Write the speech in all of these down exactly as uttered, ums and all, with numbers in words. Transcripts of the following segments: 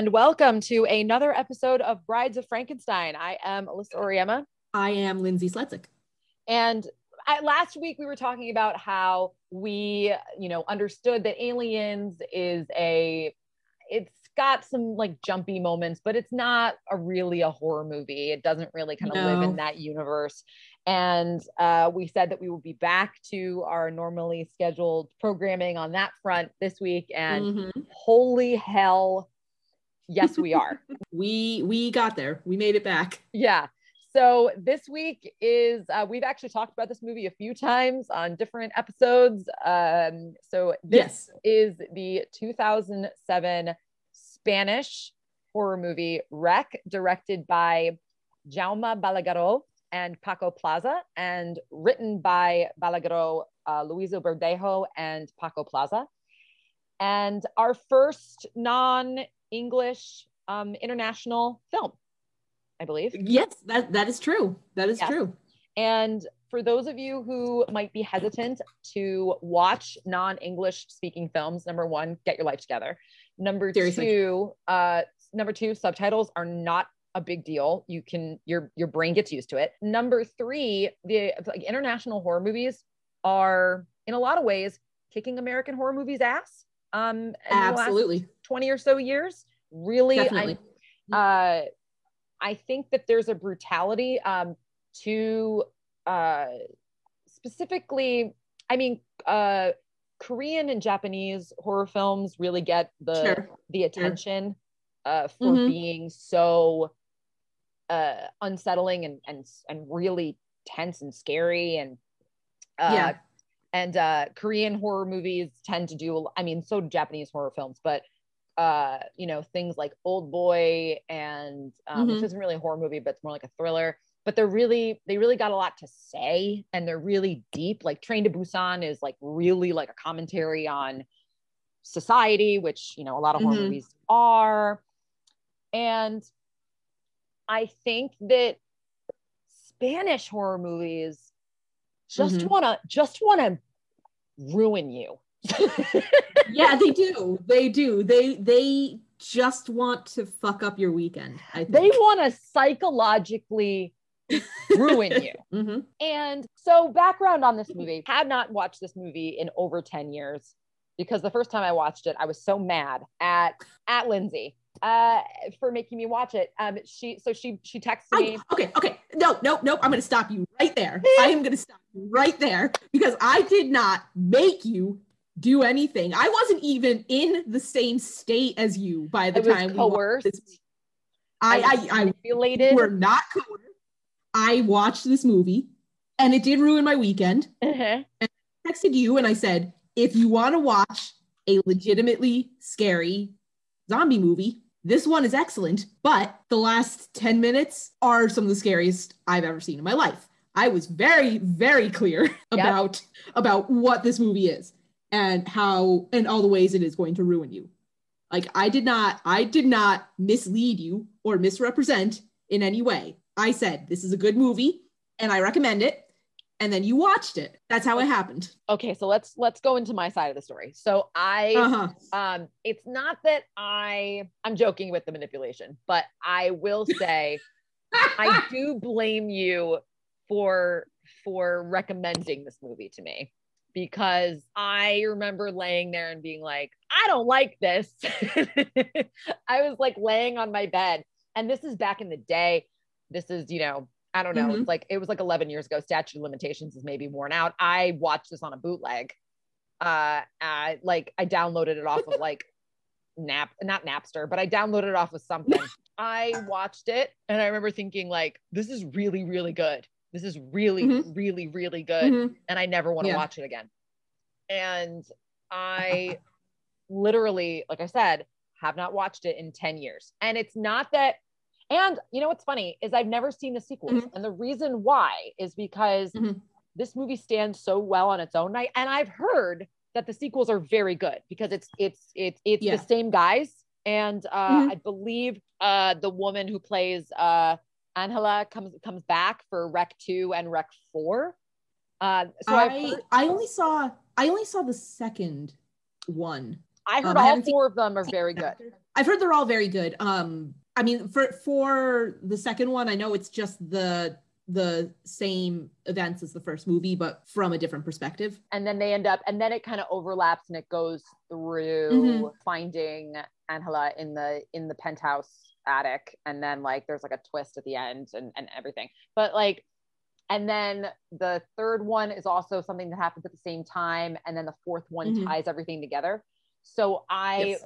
and welcome to another episode of Brides of Frankenstein. I am Alyssa Oriema. I am Lindsay Sledzik. And I, last week we were talking about how we, you know, understood that Aliens is a, it's got some like jumpy moments, but it's not a really a horror movie. It doesn't really kind of no. live in that universe. And uh, we said that we will be back to our normally scheduled programming on that front this week. And mm-hmm. holy hell, yes, we are. we we got there. We made it back. Yeah. So this week is, uh, we've actually talked about this movie a few times on different episodes. Um, so this yes. is the two thousand seven Spanish horror movie R E C, directed by Jaume Balagueró and Paco Plaza, and written by Balagueró, uh, Luiso Berdejo, and Paco Plaza. And our first non-English um, international film, I believe. Yes, that, that is true. That is yes. true. And for those of you who might be hesitant to watch non-English speaking films, number one, get your life together. Number Seriously. two, uh, number two, subtitles are not a big deal. You can, your, your brain gets used to it. Number three, the like, international horror movies are in a lot of ways kicking American horror movies ass. Um, Absolutely. In the last twenty or so years. Really. Definitely. I, uh, I think that there's a brutality um, to uh, specifically, I mean, uh, Korean and Japanese horror films really get the sure. the attention sure. uh, for mm-hmm. being so uh, unsettling and and and really tense and scary, and uh, yeah. and uh, Korean horror movies tend to do. I mean, so do Japanese horror films, but. Uh, you know, things like Old Boy and um, mm-hmm. which isn't really a horror movie, but it's more like a thriller. But they're really, they really got a lot to say, and they're really deep. Like Train to Busan is like really like a commentary on society, which, you know, a lot of horror mm-hmm. movies are. And I think that Spanish horror movies just mm-hmm. wanna just wanna ruin you. yeah, they do. They do. They they just want to fuck up your weekend. I think. They want to psychologically ruin you. Mm-hmm. And so, background on this movie. Had not watched this movie in over ten years because the first time I watched it, I was so mad at at Lindsay uh, for making me watch it. Um, she so she she texted me. I, okay, okay, no, no, no. I'm going to stop you right there. I am going to stop you right there because I did not make you. Do anything. I wasn't even in the same state as you by the time we watched this movie. I, I, I, I were not coerced. I watched this movie, and it did ruin my weekend. Uh-huh. And I texted you, and I said, if you want to watch a legitimately scary zombie movie, this one is excellent, but the last ten minutes are some of the scariest I've ever seen in my life. I was very, very clear yep. about, about what this movie is. And how, and all the ways it is going to ruin you. Like I did not, I did not mislead you or misrepresent in any way. I said, this is a good movie and I recommend it. And then you watched it. That's how it happened. Okay. So let's, let's go into my side of the story. So I, uh-huh. um, it's not that I, I'm joking with the manipulation, but I will say, I do blame you for, for recommending this movie to me. Because I remember laying there and being like, I don't like this. I was like laying on my bed. And this is back in the day. This is, you know, I don't know. Mm-hmm. It's like, it was like eleven years ago. Statute of limitations is maybe worn out. I watched this on a bootleg. Uh, I, like I downloaded it off of like Nap, not Napster, but I downloaded it off of something. I watched it. And I remember thinking like, this is really, really good. This is really, mm-hmm. really, really good. Mm-hmm. And I never want to yeah. watch it again. And I literally, like I said, have not watched it in ten years. And it's not that, and you know, what's funny is I've never seen the sequels. Mm-hmm. And the reason why is because mm-hmm. this movie stands so well on its own night. And I've heard that the sequels are very good because it's, it's, it's, it's yeah. the same guys. And uh, mm-hmm. I believe uh, the woman who plays, uh, Angela comes comes back for Rec two and Rec four. Uh, so I heard- I only saw I only saw the second one. I heard um, all I four seen- of them are very good. I've heard they're all very good. Um, I mean, for for the second one, I know it's just the the same events as the first movie, but from a different perspective. And then they end up, and then it kind of overlaps, and it goes through mm-hmm. finding Angela in the in the penthouse attic, and then like there's like a twist at the end and, and everything. But like, and then the third one is also something that happens at the same time, and then the fourth one mm-hmm. ties everything together. So I. Yes.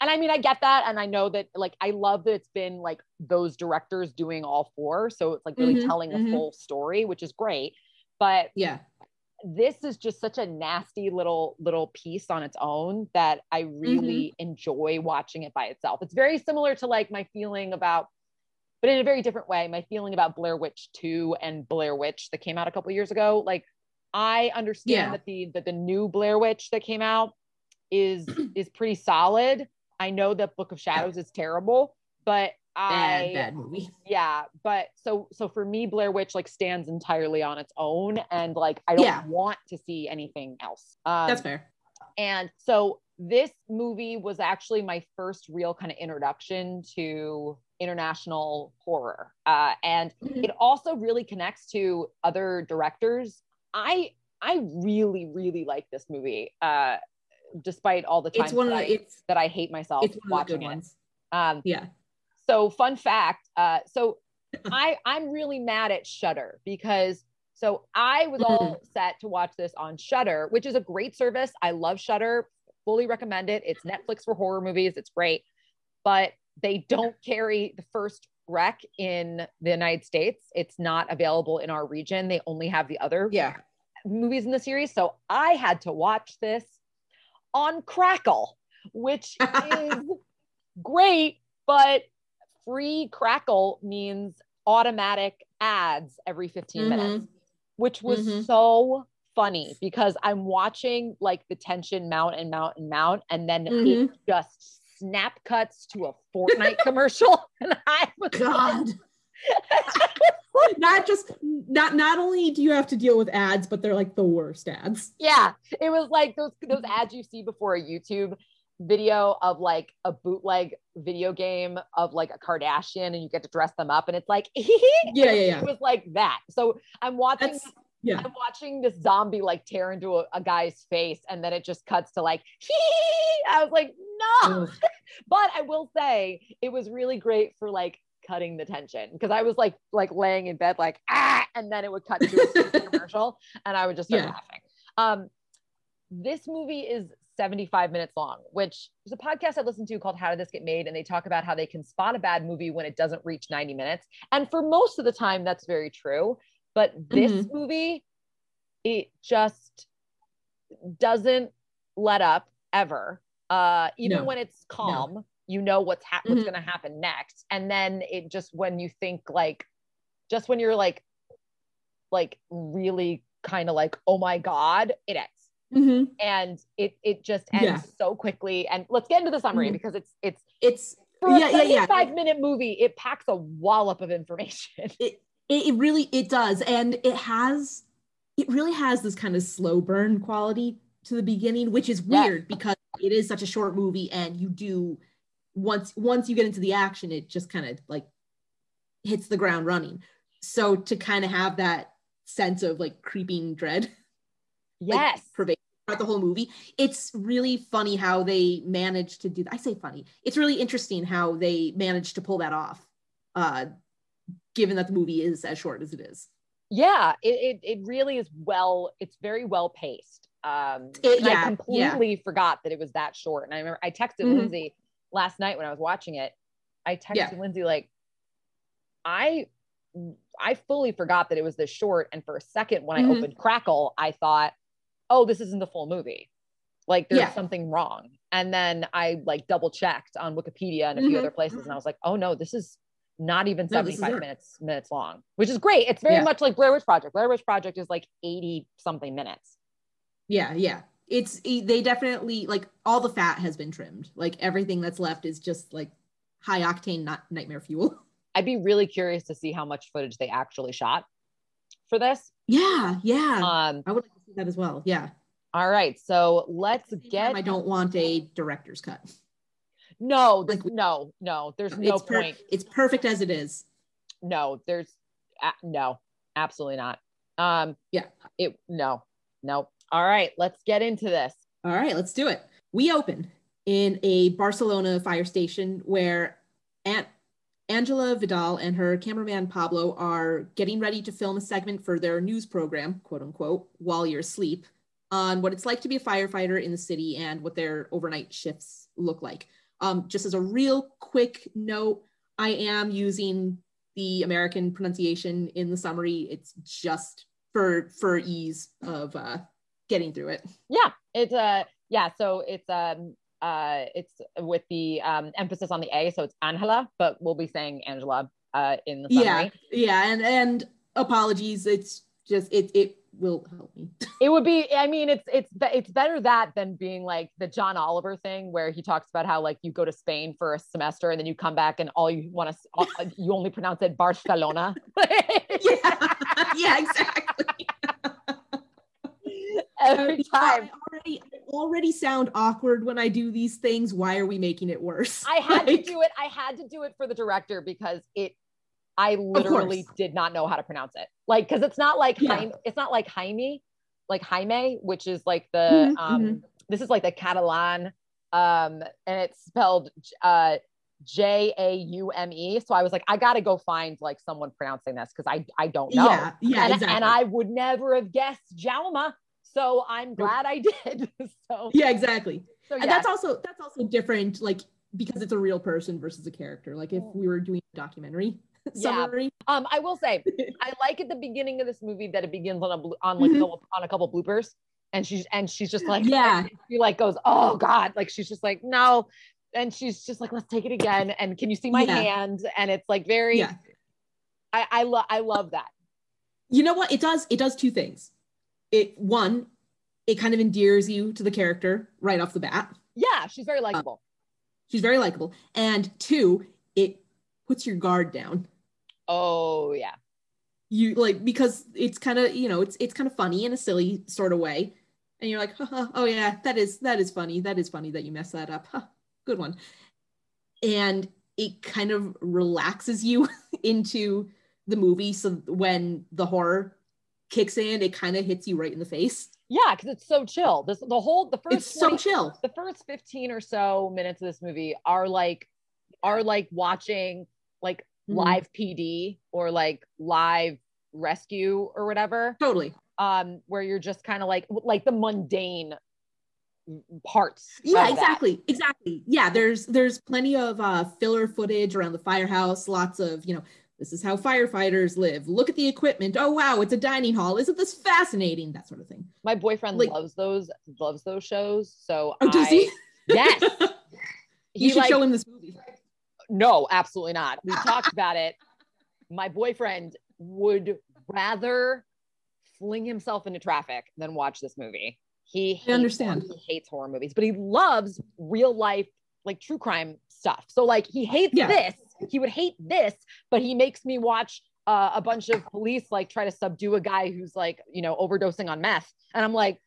And I mean, I get that. And I know that, like, I love that it's been like those directors doing all four. So it's like really mm-hmm, telling mm-hmm. the full story, which is great. But yeah, this is just such a nasty little, little piece on its own that I really mm-hmm. enjoy watching it by itself. It's very similar to like my feeling about, but in a very different way, my feeling about Blair Witch two and Blair Witch that came out a couple of years ago. Like, I understand yeah. that the, that the new Blair Witch that came out is, is pretty solid. I know that Book of Shadows is terrible, but I, bad, bad movie. Yeah, but so, so for me, Blair Witch like stands entirely on its own, and like, I don't yeah. want to see anything else. Um, That's fair. And so this movie was actually my first real kind of introduction to international horror. Uh, and mm-hmm. it also really connects to other directors. I, I really, really like this movie. Uh, despite all the times that, the, that I hate myself watching it. Um, yeah. So fun fact. Uh, so I, I'm really mad at Shudder because, so I was all set to watch this on Shudder, which is a great service. I love Shudder, fully recommend it. It's Netflix for horror movies. It's great, but they don't carry the first R E C in the United States. It's not available in our region. They only have the other yeah. movies in the series. So I had to watch this on Crackle, which is great, but free Crackle means automatic ads every fifteen mm-hmm. minutes, which was mm-hmm. so funny because I'm watching like the tension mount and mount and mount, and then mm-hmm. it just snap cuts to a Fortnite commercial. And I was God. not just not not only do you have to deal with ads, but they're like the worst ads. Yeah, it was like those those ads you see before a YouTube video of like a bootleg video game of like a Kardashian, and you get to dress them up, and it's like yeah, yeah, yeah. It was like that. So I'm watching this, yeah. I'm watching this zombie like tear into a, a guy's face, and then it just cuts to like I was like no, but I will say it was really great for like cutting the tension because I was like like laying in bed like ah, and then it would cut to a commercial and I would just start yeah. laughing. Um, this movie is seventy-five minutes long, which there's a podcast I listened to called How Did This Get Made, and they talk about how they can spot a bad movie when it doesn't reach ninety minutes, and for most of the time that's very true, but this mm-hmm. movie, it just doesn't let up ever, uh even no. when it's calm no. you know what's ha- what's mm-hmm. going to happen next. And then it just, when you think like, just when you're like, like really kind of like, oh my God, it ends. Mm-hmm. And it, it just ends yeah. so quickly. And let's get into the summary mm-hmm. because it's, it's, it's for yeah, a seventy-five yeah, yeah. minute movie. It packs a wallop of information. It, it really, it does. And it has, it really has this kind of slow burn quality to the beginning, which is weird yeah. because it is such a short movie, and you do, once once you get into the action, it just kind of like hits the ground running. So to kind of have that sense of like creeping dread yes like, pervading throughout the whole movie, it's really funny how they managed to do that. I say funny, it's really interesting how they managed to pull that off, uh given that the movie is as short as it is. Yeah, it it, it really is. Well, it's very well paced. um it, yeah, I completely yeah. forgot that it was that short, and I remember I texted mm-hmm. Lindsay last night when I was watching it. I texted yeah. Lindsay like, I I fully forgot that it was this short, and for a second when mm-hmm. I opened Crackle, I thought, oh, this isn't the full movie, like there's yeah. something wrong. And then I like double checked on Wikipedia and a mm-hmm. few other places, and I was like, oh no, this is not even no, seventy-five minutes minutes long, which is great. It's very yeah. much like Blair Witch Project. Blair Witch Project is like eighty something minutes. Yeah, yeah. It's, they definitely, like, all the fat has been trimmed. Like, everything that's left is just, like, high-octane not nightmare fuel. I'd be really curious to see how much footage they actually shot for this. Yeah, yeah. Um, I would like to see that as well, yeah. All right, so let's get. I don't want a director's cut. No, like, no, no. There's no it's point. Per- it's perfect as it is. No, there's uh, no, absolutely not. Um, yeah, it no, no. All right, let's get into this. All right, let's do it. We open in a Barcelona fire station where Aunt Angela Vidal and her cameraman Pablo are getting ready to film a segment for their news program, quote unquote, while you're asleep, on what it's like to be a firefighter in the city and what their overnight shifts look like. Um, just as a real quick note, I am using the American pronunciation in the summary. It's just for for ease of uh, getting through it. Yeah, it's a uh, yeah. So it's um uh it's with the um, emphasis on the A. So it's Angela, but we'll be saying Angela uh, in the summary. Yeah, yeah, and and apologies. It's just it it. will help me. It would be, I mean, it's it's it's better that than being like the John Oliver thing where he talks about how like you go to Spain for a semester and then you come back and all you want to, you only pronounce it Barcelona. yeah. yeah, exactly. Every time. I already, I already sound awkward when I do these things. Why are we making it worse? I had like, to do it. I had to do it for the director because it I literally did not know how to pronounce it. Like, cause it's not like, yeah. Jaime, it's not like Jaime, like Jaime, which is like the, mm-hmm, um, mm-hmm. this is like the Catalan, um, and it's spelled uh, J A U M E. So I was like, I gotta go find like someone pronouncing this. Cause I, I don't know. Yeah, yeah, and, exactly. and I would never have guessed Jaume. So I'm glad I did. so Yeah, exactly. So, yeah. And that's also, that's also different. Like, because it's a real person versus a character. Like if we were doing a documentary, summary. Yeah. Um, I will say, I like at the beginning of this movie that it begins on a blo- on like mm-hmm. a, on a couple bloopers, and she's and she's just like yeah, she like goes oh god, like she's just like no, and she's just like let's take it again, and can you see my yeah. hand? And it's like very, yeah. I I love I love that. You know what it does? It does two things. It one, it kind of endears you to the character right off the bat. Yeah, she's very likable. Um, she's very likable, and two, it puts your guard down. Oh yeah. You like, because it's kind of, you know, it's, it's kind of funny in a silly sort of way. And you're like, oh, oh yeah, that is, that is funny. That is funny that you messed that up. Huh, good one. And it kind of relaxes you into the movie. So when the horror kicks in, it kind of hits you right in the face. Yeah. Cause it's so chill. This, the whole, the first, it's twenty, so chill. The first fifteen or so minutes of this movie are like, are like watching like, live P D or like live rescue or whatever. Totally. Um, where you're just kind of like, like the mundane parts. Yeah, exactly. That. Exactly. Yeah. There's, there's plenty of uh, filler footage around the firehouse. Lots of, you know, this is how firefighters live. Look at the equipment. Oh, wow. It's a dining hall. Isn't this fascinating? That sort of thing. My boyfriend like, loves those, loves those shows. So oh, I, does he? Yes. he you should like, show him this movie. No, absolutely not. We talked about it. My boyfriend would rather fling himself into traffic than watch this movie. He hates, I understand. He hates horror movies, but he loves real life, like true crime stuff. So like he hates yeah. this. He would hate this, but he makes me watch uh, a bunch of police like try to subdue a guy who's like, you know, overdosing on meth. And I'm like,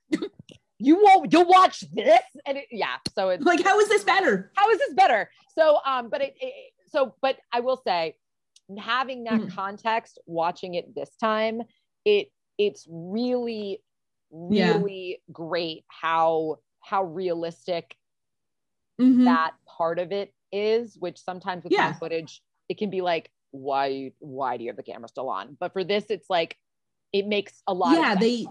you won't, you'll watch this. And it, yeah. So it's like, how is this better? How is this better? So, um, but it, it so, but I will say having that mm. context, watching it this time, it, it's really, really yeah. great. How, how realistic mm-hmm. that part of it is, which sometimes with yeah. footage, it can be like, why, why do you have the camera still on? But for this, it's like, it makes a lot yeah, of sense. They,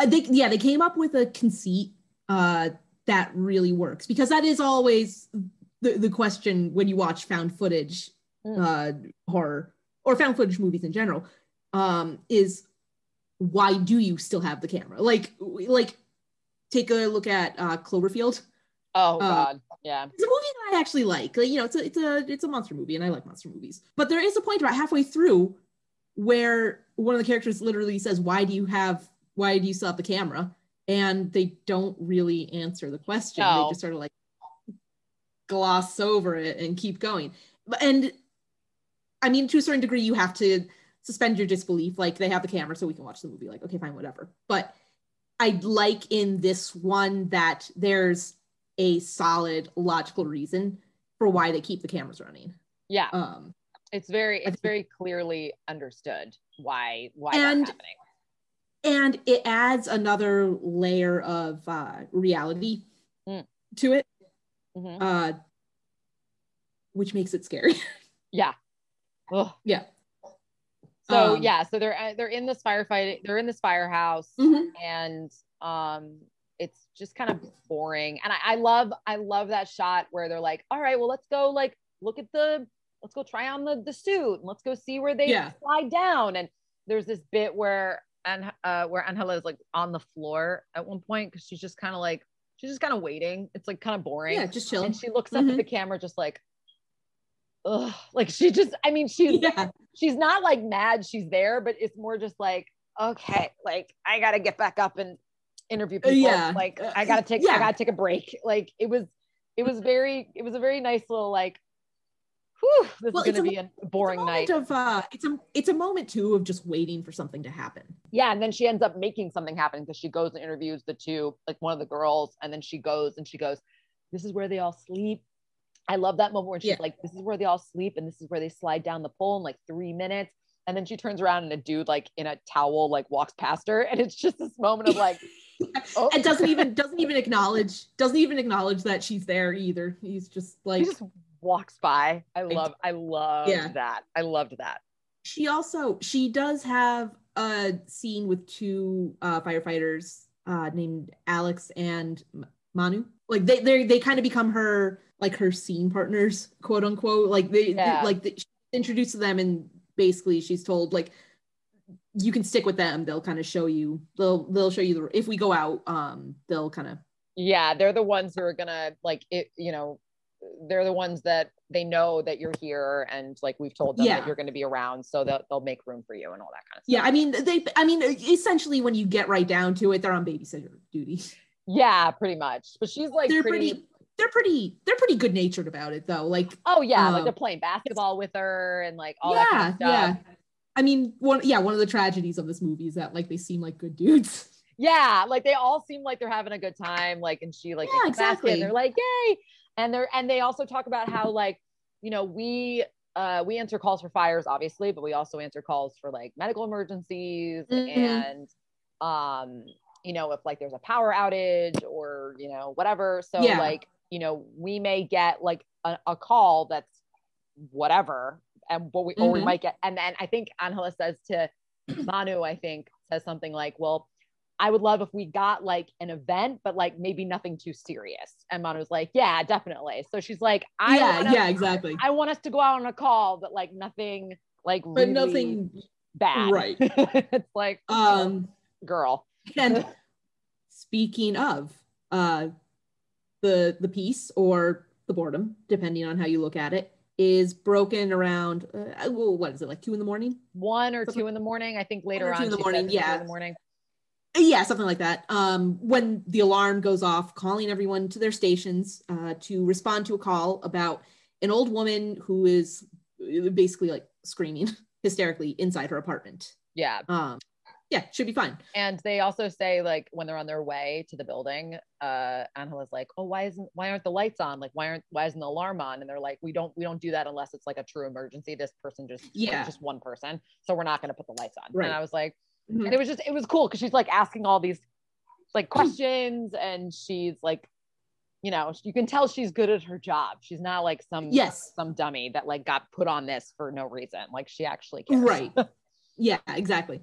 I think, yeah, they came up with a conceit uh, that really works, because that is always the, the question when you watch found footage mm. uh, horror or found footage movies in general um, is why do you still have the camera? Like, like take a look at uh, Cloverfield. Oh God, uh, yeah. It's a movie that I actually like. Like, you know, it's a, it's a, it's a monster movie and I like monster movies, but there is a point about halfway through where one of the characters literally says, why do you have why do you still have the camera? And they don't really answer the question. No. They just sort of like gloss over it and keep going. And I mean, to a certain degree, you have to suspend your disbelief. Like they have the camera so we can watch the movie. Like, okay, fine, whatever. But I'd like in this one that there's a solid logical reason for why they keep the cameras running. Yeah. Um, it's very, it's very clearly understood why, why and, that's happening. And it adds another layer of uh, reality mm. to it, mm-hmm. uh, which makes it scary. Yeah. Ugh. Yeah. So um, yeah, so they're they're in this firefight, they're in this firehouse, mm-hmm. and um, it's just kind of boring. And I, I love I love that shot where they're like, all right, well, let's go like look at the, let's go try on the the suit, and let's go see where they yeah. slide down. And there's this bit where and uh, where Angela is like on the floor at one point because she's just kind of like she's just kind of waiting. It's like kind of boring. Yeah, just chilling. And she looks up mm-hmm. at the camera, just like. Ugh, like she just, I mean, she's yeah. she's not like mad she's there, but it's more just like, okay, like I gotta get back up and interview people. Yeah. Like I gotta take, yeah. I gotta take a break. Like it was, it was very, it was a very nice little like, whew, this well, is gonna a, be a boring it's a night. Of, uh, it's a, it's a moment too of just waiting for something to happen. Yeah, and then she ends up making something happen because she goes and interviews the two, like one of the girls, and then she goes and she goes, this is where they all sleep. I love that moment where she's yeah. like, this is where they all sleep and this is where they slide down the pole in like three minutes. And then she turns around and a dude like in a towel, like walks past her. And it's just this moment of like, oh. And doesn't even, doesn't even acknowledge, doesn't even acknowledge that she's there either. He's just like. He just walks by. I love, I love yeah. that. I loved that. She also, she does have a scene with two uh, firefighters uh, named Alex and Manu. Like they, they, they kind of become her, like her scene partners, quote unquote, like they, yeah. they like the, she's introduced to them, and basically she's told like you can stick with them. They'll kind of show you. They'll they'll show you the, if we go out. Um, they'll kind of yeah. They're the ones who are gonna like it. You know, they're the ones that they know that you're here, and like we've told them yeah. that you're going to be around, so they'll they'll make room for you and all that kind of stuff. Yeah, I mean they. I mean essentially, when you get right down to it, they're on babysitter duty. Yeah, pretty much. But she's like they're pretty. pretty They're pretty, they're pretty good-natured about it though. Like, oh yeah, um, like they're playing basketball with her and like all yeah, that kind of stuff. Yeah. I mean, one yeah, one of the tragedies of this movie is that like they seem like good dudes. Yeah, like they all seem like they're having a good time. Like, and she like yeah, exactly. And they're like, yay! And they're and they also talk about how like, you know, we uh, we answer calls for fires, obviously, but we also answer calls for like medical emergencies mm-hmm. and um, you know, if like there's a power outage or you know whatever. So yeah. like. You know, we may get like a, a call that's whatever, and but we mm-hmm. or we might get, and then I think Angela says to Manu, I think says something like, "Well, I would love if we got like an event, but like maybe nothing too serious." And Manu's like, "Yeah, definitely." So she's like, "I yeah, wanna, yeah, exactly. I want us to go out on a call, but like nothing, like but really nothing bad, right?" It's like, um, girl. And speaking of, uh. the the peace or the boredom, depending on how you look at it, is broken around, uh, well, what is it, like two in the morning? One or something. Two in the morning, I think later on. Two in the morning, yeah. Two in the morning. Yeah, something like that. Um, when the alarm goes off, calling everyone to their stations uh, to respond to a call about an old woman who is basically like screaming hysterically inside her apartment. Yeah. Um, yeah, should be fine. And they also say like when they're on their way to the building, uh, Angela's like, "Oh, why isn't why aren't the lights on? Like, why aren't why isn't the alarm on?" And they're like, "We don't we don't do that unless it's like a true emergency. This person just yeah. like, just one person, so we're not going to put the lights on." Right. And I was like, mm-hmm. and it was just it was cool because she's like asking all these like questions, and she's like, you know, you can tell she's good at her job. She's not like some yes. some dummy that like got put on this for no reason. Like she actually cares. Right. Yeah. Exactly.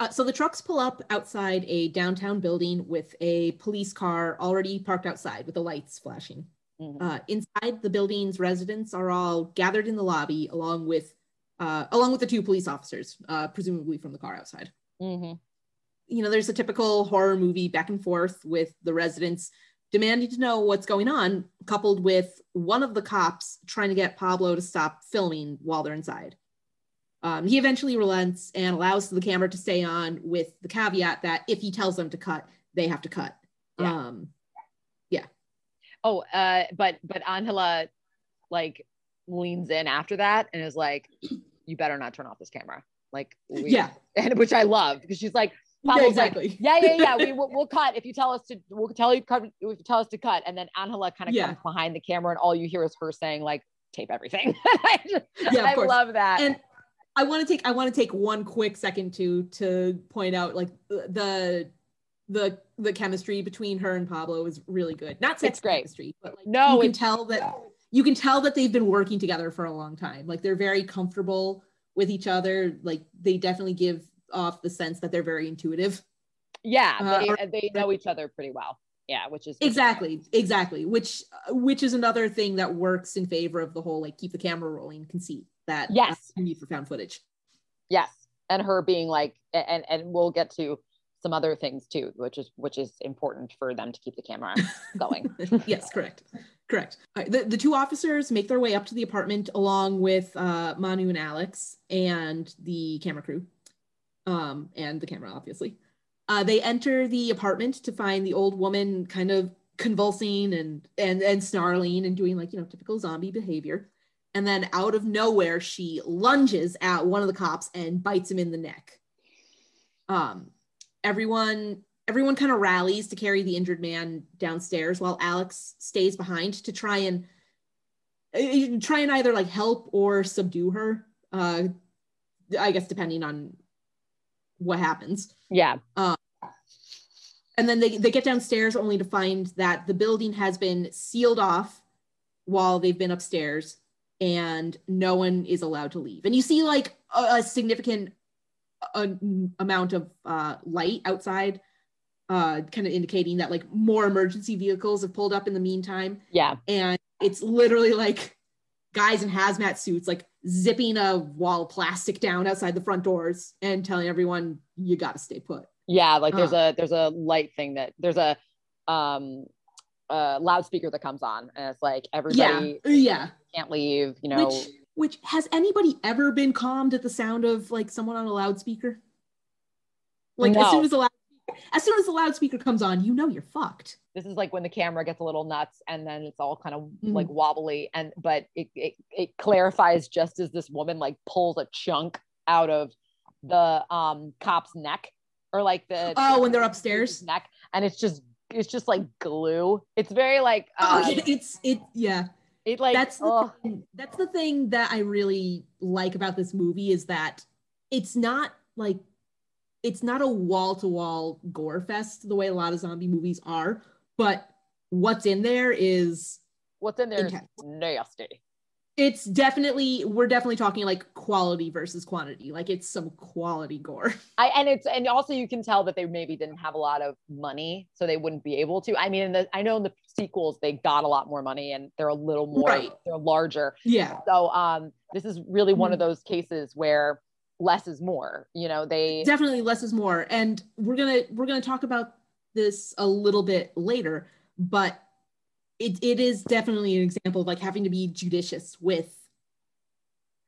Uh, so the trucks pull up outside a downtown building with a police car already parked outside with the lights flashing. Mm-hmm. Uh, inside, the building's residents are all gathered in the lobby along with uh, along with the two police officers, uh, presumably from the car outside. Mm-hmm. You know, there's a typical horror movie back and forth with the residents demanding to know what's going on, coupled with one of the cops trying to get Pablo to stop filming while they're inside. Um, he eventually relents and allows the camera to stay on with the caveat that if he tells them to cut, they have to cut. Yeah. Um, yeah. Oh, uh, but but Angela like leans in after that and is like, "You better not turn off this camera." Like, we, yeah. And which I love because she's like, Pablo's yeah, exactly. Like, yeah, yeah, yeah. We will we'll cut if you tell us to. We'll tell you cut. If you tell us to cut, and then Angela kind of yeah. comes behind the camera, and all you hear is her saying, "Like tape everything." I, just, yeah, I love that. And I want to take. I want to take one quick second to to point out like the the the chemistry between her and Pablo is really good. Not sex chemistry, but like no, you can tell that no. you can tell that they've been working together for a long time. Like they're very comfortable with each other. Like they definitely give off the sense that they're very intuitive. Yeah, they, uh, they know each other pretty well. Yeah, which is exactly exactly which which is another thing that works in favor of the whole like keep the camera rolling conceit that yes uh, need for found footage. Yes, and her being like, and and we'll get to some other things too, which is which is important for them to keep the camera going. Yes, correct, correct. Right, the the two officers make their way up to the apartment along with uh, Manu and Alex and the camera crew. Um, and the camera, obviously. Uh, they enter the apartment to find the old woman kind of convulsing and and and snarling and doing like, you know, typical zombie behavior. And then out of nowhere, she lunges at one of the cops and bites him in the neck. Um, everyone everyone kind of rallies to carry the injured man downstairs while Alex stays behind to try and uh, try and either like help or subdue her. Uh, I guess depending on what happens. Yeah. Um, and then they, they get downstairs only to find that the building has been sealed off while they've been upstairs and no one is allowed to leave. And you see like a, a significant uh, amount of uh, light outside, uh, kind of indicating that like more emergency vehicles have pulled up in the meantime. Yeah. And it's literally like guys in hazmat suits, like zipping a wall of plastic down outside the front doors and telling everyone you gotta stay put. Yeah, like there's uh. a there's a light thing that there's a um uh loudspeaker that comes on and it's like everybody yeah, yeah. can't leave, you know. Which, which has anybody ever been calmed at the sound of like someone on a loudspeaker? Like no. as soon as the loudspeaker, as soon as the loudspeaker comes on, you know you're fucked. This is like when the camera gets a little nuts and then it's all kind of like mm-hmm. wobbly. And, but it, it, it clarifies just as this woman like pulls a chunk out of the um, cop's neck or like the- Oh, the, when they're upstairs? Neck. And it's just, it's just like glue. It's very like- uh, Oh, yeah, it's, it, yeah. It like- that's the, thing, that's the thing that I really like about this movie is that it's not like, it's not a wall-to-wall gore fest the way a lot of zombie movies are. But what's in there is what's in there intense. Is nasty. It's definitely we're definitely talking like quality versus quantity. Like it's some quality gore. I and it's and also you can tell that they maybe didn't have a lot of money, so they wouldn't be able to. I mean, in the, I know in the sequels they got a lot more money and they're a little more right. they're larger. Yeah. So um, this is really one mm-hmm. of those cases where less is more. You know, they definitely less is more, and we're gonna we're gonna talk about this a little bit later, but it it is definitely an example of like having to be judicious with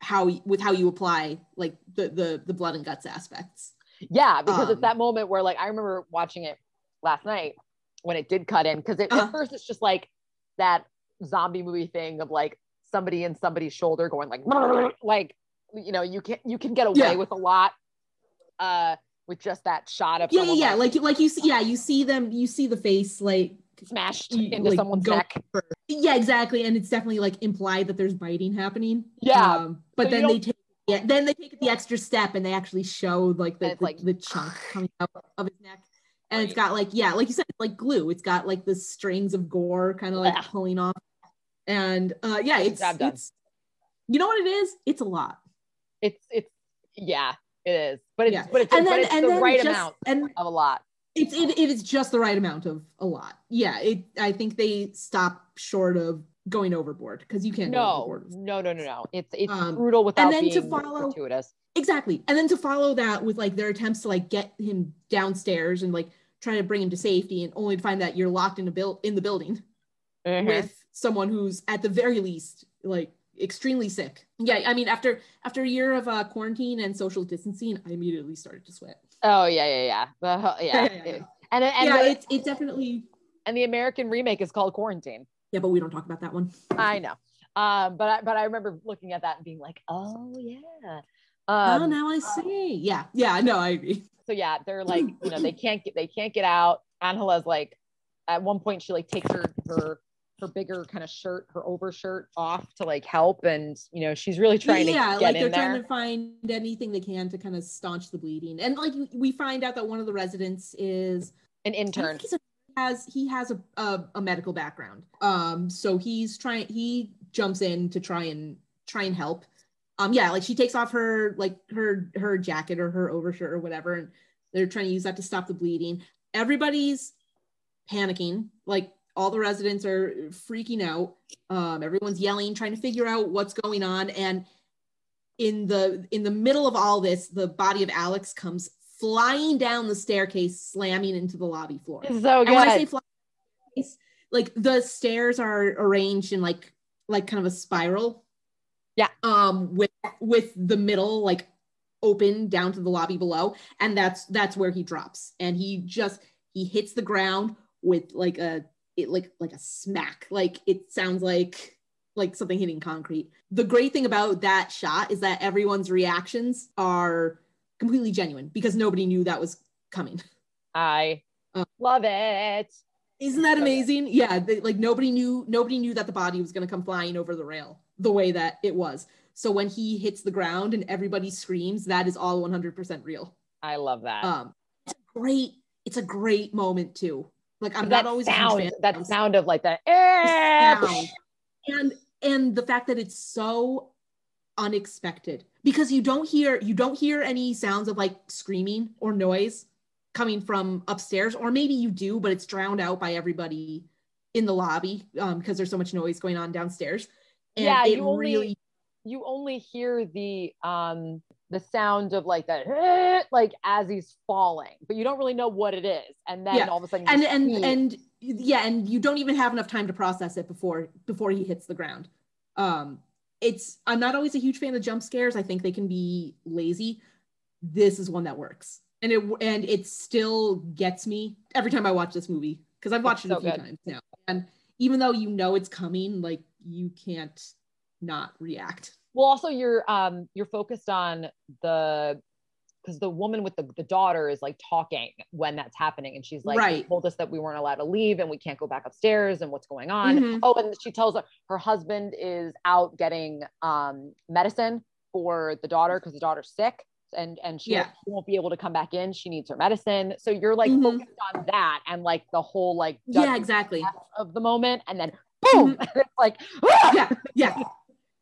how with how you apply like the the, the blood and guts aspects. Yeah, because um, it's that moment where like I remember watching it last night when it did cut in because it, uh, at first it's just like that zombie movie thing of like somebody in somebody's shoulder going like like you know you can you can get away yeah. with a lot. Uh, with just that shot of yeah, someone yeah, like, like like you see, yeah, you see them, you see the face like smashed into like, someone's neck. For, yeah, exactly, and it's definitely like implied that there's biting happening. Yeah, um, but so then they take yeah, then they take the extra step and they actually show like the the, like, the chunk coming out of his neck, and right. it's got like yeah, like you said, like glue. It's got like the strings of gore kind of like yeah. pulling off, and uh, yeah, it's, it's you know what it is? It's a lot. It's it's yeah. It is, but it's, yeah. but it's, and then, but it's and the then right just, amount and of a lot. It's it, it is just the right amount of a lot. Yeah, it. I think they stop short of going overboard because you can't. No, go overboard. no, no, no, no. It's it's um, brutal without and then being to follow, gratuitous. Exactly, and then to follow that with like their attempts to like get him downstairs and like try to bring him to safety, and only to find that you're locked in a build in the building mm-hmm. with someone who's at the very least like. Extremely sick. Yeah, I mean, after after a year of uh, quarantine and social distancing, I immediately started to sweat. Oh yeah, yeah, yeah, the whole, yeah. yeah, yeah, yeah. It, and and yeah, the, it's it definitely. And the American remake is called Quarantine. Yeah, but we don't talk about that one. I know, um, but I, but I remember looking at that and being like, oh yeah. Um, oh, now I see. Yeah, yeah. No, I agree. So yeah, they're like, you know, they can't get, they can't get out. Angela's like, at one point she like takes her, her, her bigger kind of shirt, her overshirt off to like help. And, you know, she's really trying yeah, to get like in there. Yeah, like they're trying to find anything they can to kind of staunch the bleeding. And like, we find out that one of the residents is an intern. He has, he has a, a, a medical background. Um, so he's trying, he jumps in to try and try and help. Um, yeah, like she takes off her, like her, her jacket or her overshirt or whatever. And they're trying to use that to stop the bleeding. Everybody's panicking. Like, all the residents are freaking out. Um, everyone's yelling, trying to figure out what's going on. And in the in the middle of all this, the body of Alex comes flying down the staircase, slamming into the lobby floor. So good. And when I say flying, like the stairs are arranged in like like kind of a spiral. Yeah. Um, with with the middle like open down to the lobby below, and that's that's where he drops, and he just he hits the ground with like a. It like like a smack, like it sounds like like something hitting concrete. The great thing about that shot is that everyone's reactions are completely genuine because nobody knew that was coming. I um, love it. Isn't that amazing? Yeah, they, like nobody knew nobody knew that the body was going to come flying over the rail the way that it was. So when he hits the ground and everybody screams, that is all one hundred percent real. I love that. Um, it's a great. It's a great moment too. Like I'm that not always sound, that sound of like that, eh. and and the fact that it's so unexpected because you don't hear you don't hear any sounds of like screaming or noise coming from upstairs, or maybe you do, but it's drowned out by everybody in the lobby um, because there's so much noise going on downstairs. And yeah, it you only really... you only hear the um the sound of like that, eh, like as he's falling, but you don't really know what it is. And then yeah. all of a sudden, and and eat. and yeah, and you don't even have enough time to process it before before he hits the ground. Um, it's I'm not always a huge fan of jump scares. I think they can be lazy. This is one that works, and it and it still gets me every time I watch this movie because I've watched it's it so a few good. times now. And even though you know it's coming, like you can't not react. Well, also you're, um, you're focused on the, cause the woman with the, the daughter is like talking when that's happening. And she's like, right. They told us that we weren't allowed to leave and we can't go back upstairs and what's going on. Mm-hmm. Oh, and she tells her, her husband is out getting, um, medicine for the daughter cause the daughter's sick and, and she, yeah. like, she won't be able to come back in. She needs her medicine. So you're like mm-hmm. focused on that and like the whole, like, yeah, exactly of the moment. And then boom, mm-hmm. it's like, ah! yeah, yeah.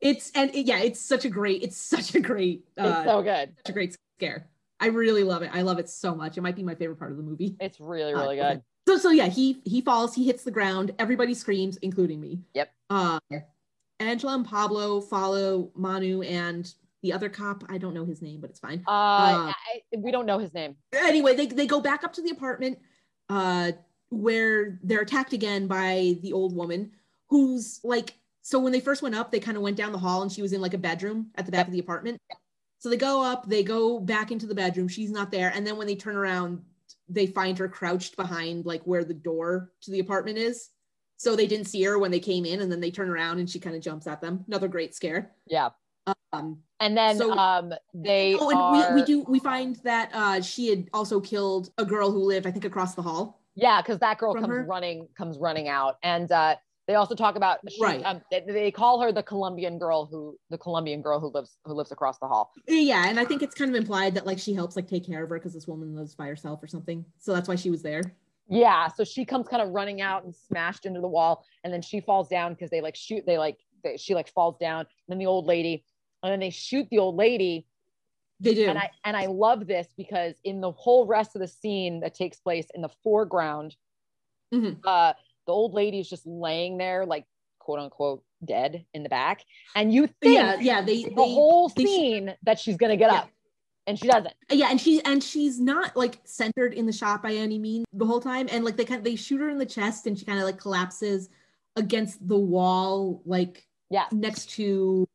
It's and it, yeah, it's such a great, it's such a great, uh, it's so good, such a great scare. I really love it. I love it so much. It might be my favorite part of the movie. It's really, really uh, good. So, so yeah, he he falls, he hits the ground. Everybody screams, including me. Yep. Uh, Angela and Pablo follow Manu and the other cop. I don't know his name, but it's fine. Uh, uh I, we don't know his name. Anyway, they they go back up to the apartment, uh, where they're attacked again by the old woman, who's like. So when they first went up, they kind of went down the hall and she was in like a bedroom at the back of the apartment. So they go up, they go back into the bedroom. She's not there. And then when they turn around, they find her crouched behind like where the door to the apartment is. So they didn't see her when they came in and then they turn around and she kind of jumps at them. Another great scare. Yeah. Um, and then so, um, they oh, and are... we, we do, we find that uh, she had also killed a girl who lived, I think, across the hall. Yeah, because that girl comes her. running, comes running out. And uh, they also talk about, she, right. um, they, they call her the Colombian girl who, the Colombian girl who lives, who lives across the hall. Yeah. And I think it's kind of implied that like, she helps like take care of her because this woman lives by herself or something. So that's why she was there. Yeah. So she comes kind of running out and smashed into the wall and then she falls down because they like shoot, they like, they, she like falls down and then the old lady and then they shoot the old lady. They do. And I, and I love this because in the whole rest of the scene that takes place in the foreground, mm-hmm. uh, the old lady is just laying there, like quote unquote, dead in the back. And you think yeah, yeah, they, the they, whole they, scene they, that she's gonna get yeah. up, and she doesn't. Yeah, and she and she's not like centered in the shot by any means the whole time. And like they kind of, they shoot her in the chest, and she kind of like collapses against the wall, like yeah, next to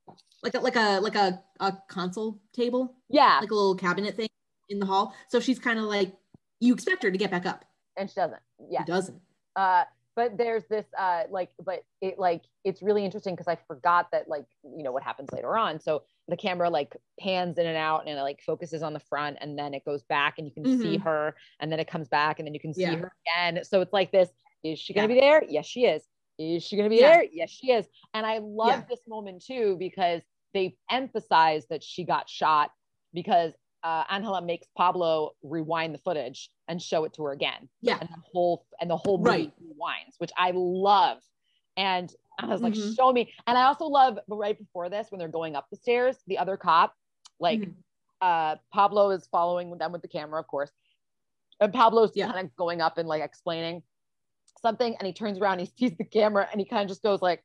like a, like a like a, a console table. Yeah, like a little cabinet thing in the hall. So she's kind of like you expect her to get back up, and she doesn't. Yeah, she doesn't. Uh, But there's this uh, like, but it like, it's really interesting because I forgot that, like, you know, what happens later on. So the camera like pans in and out and it like focuses on the front and then it goes back and you can mm-hmm. see her, and then it comes back and then you can see yeah. her again. So it's like this, is she going to yeah. be there? Yes, she is. Is she going to be yeah. there? Yes, she is. And I love yeah. this moment too, because they emphasize that she got shot because Uh, Angela makes Pablo rewind the footage and show it to her again. Yeah. And the whole, and the whole movie right. rewinds, which I love. And I was like, mm-hmm. show me. And I also love, but right before this, when they're going up the stairs, the other cop, like mm-hmm. uh, Pablo is following them with the camera, of course. And Pablo's yeah. kind of going up and like explaining something. And he turns around, he sees the camera and he kind of just goes like,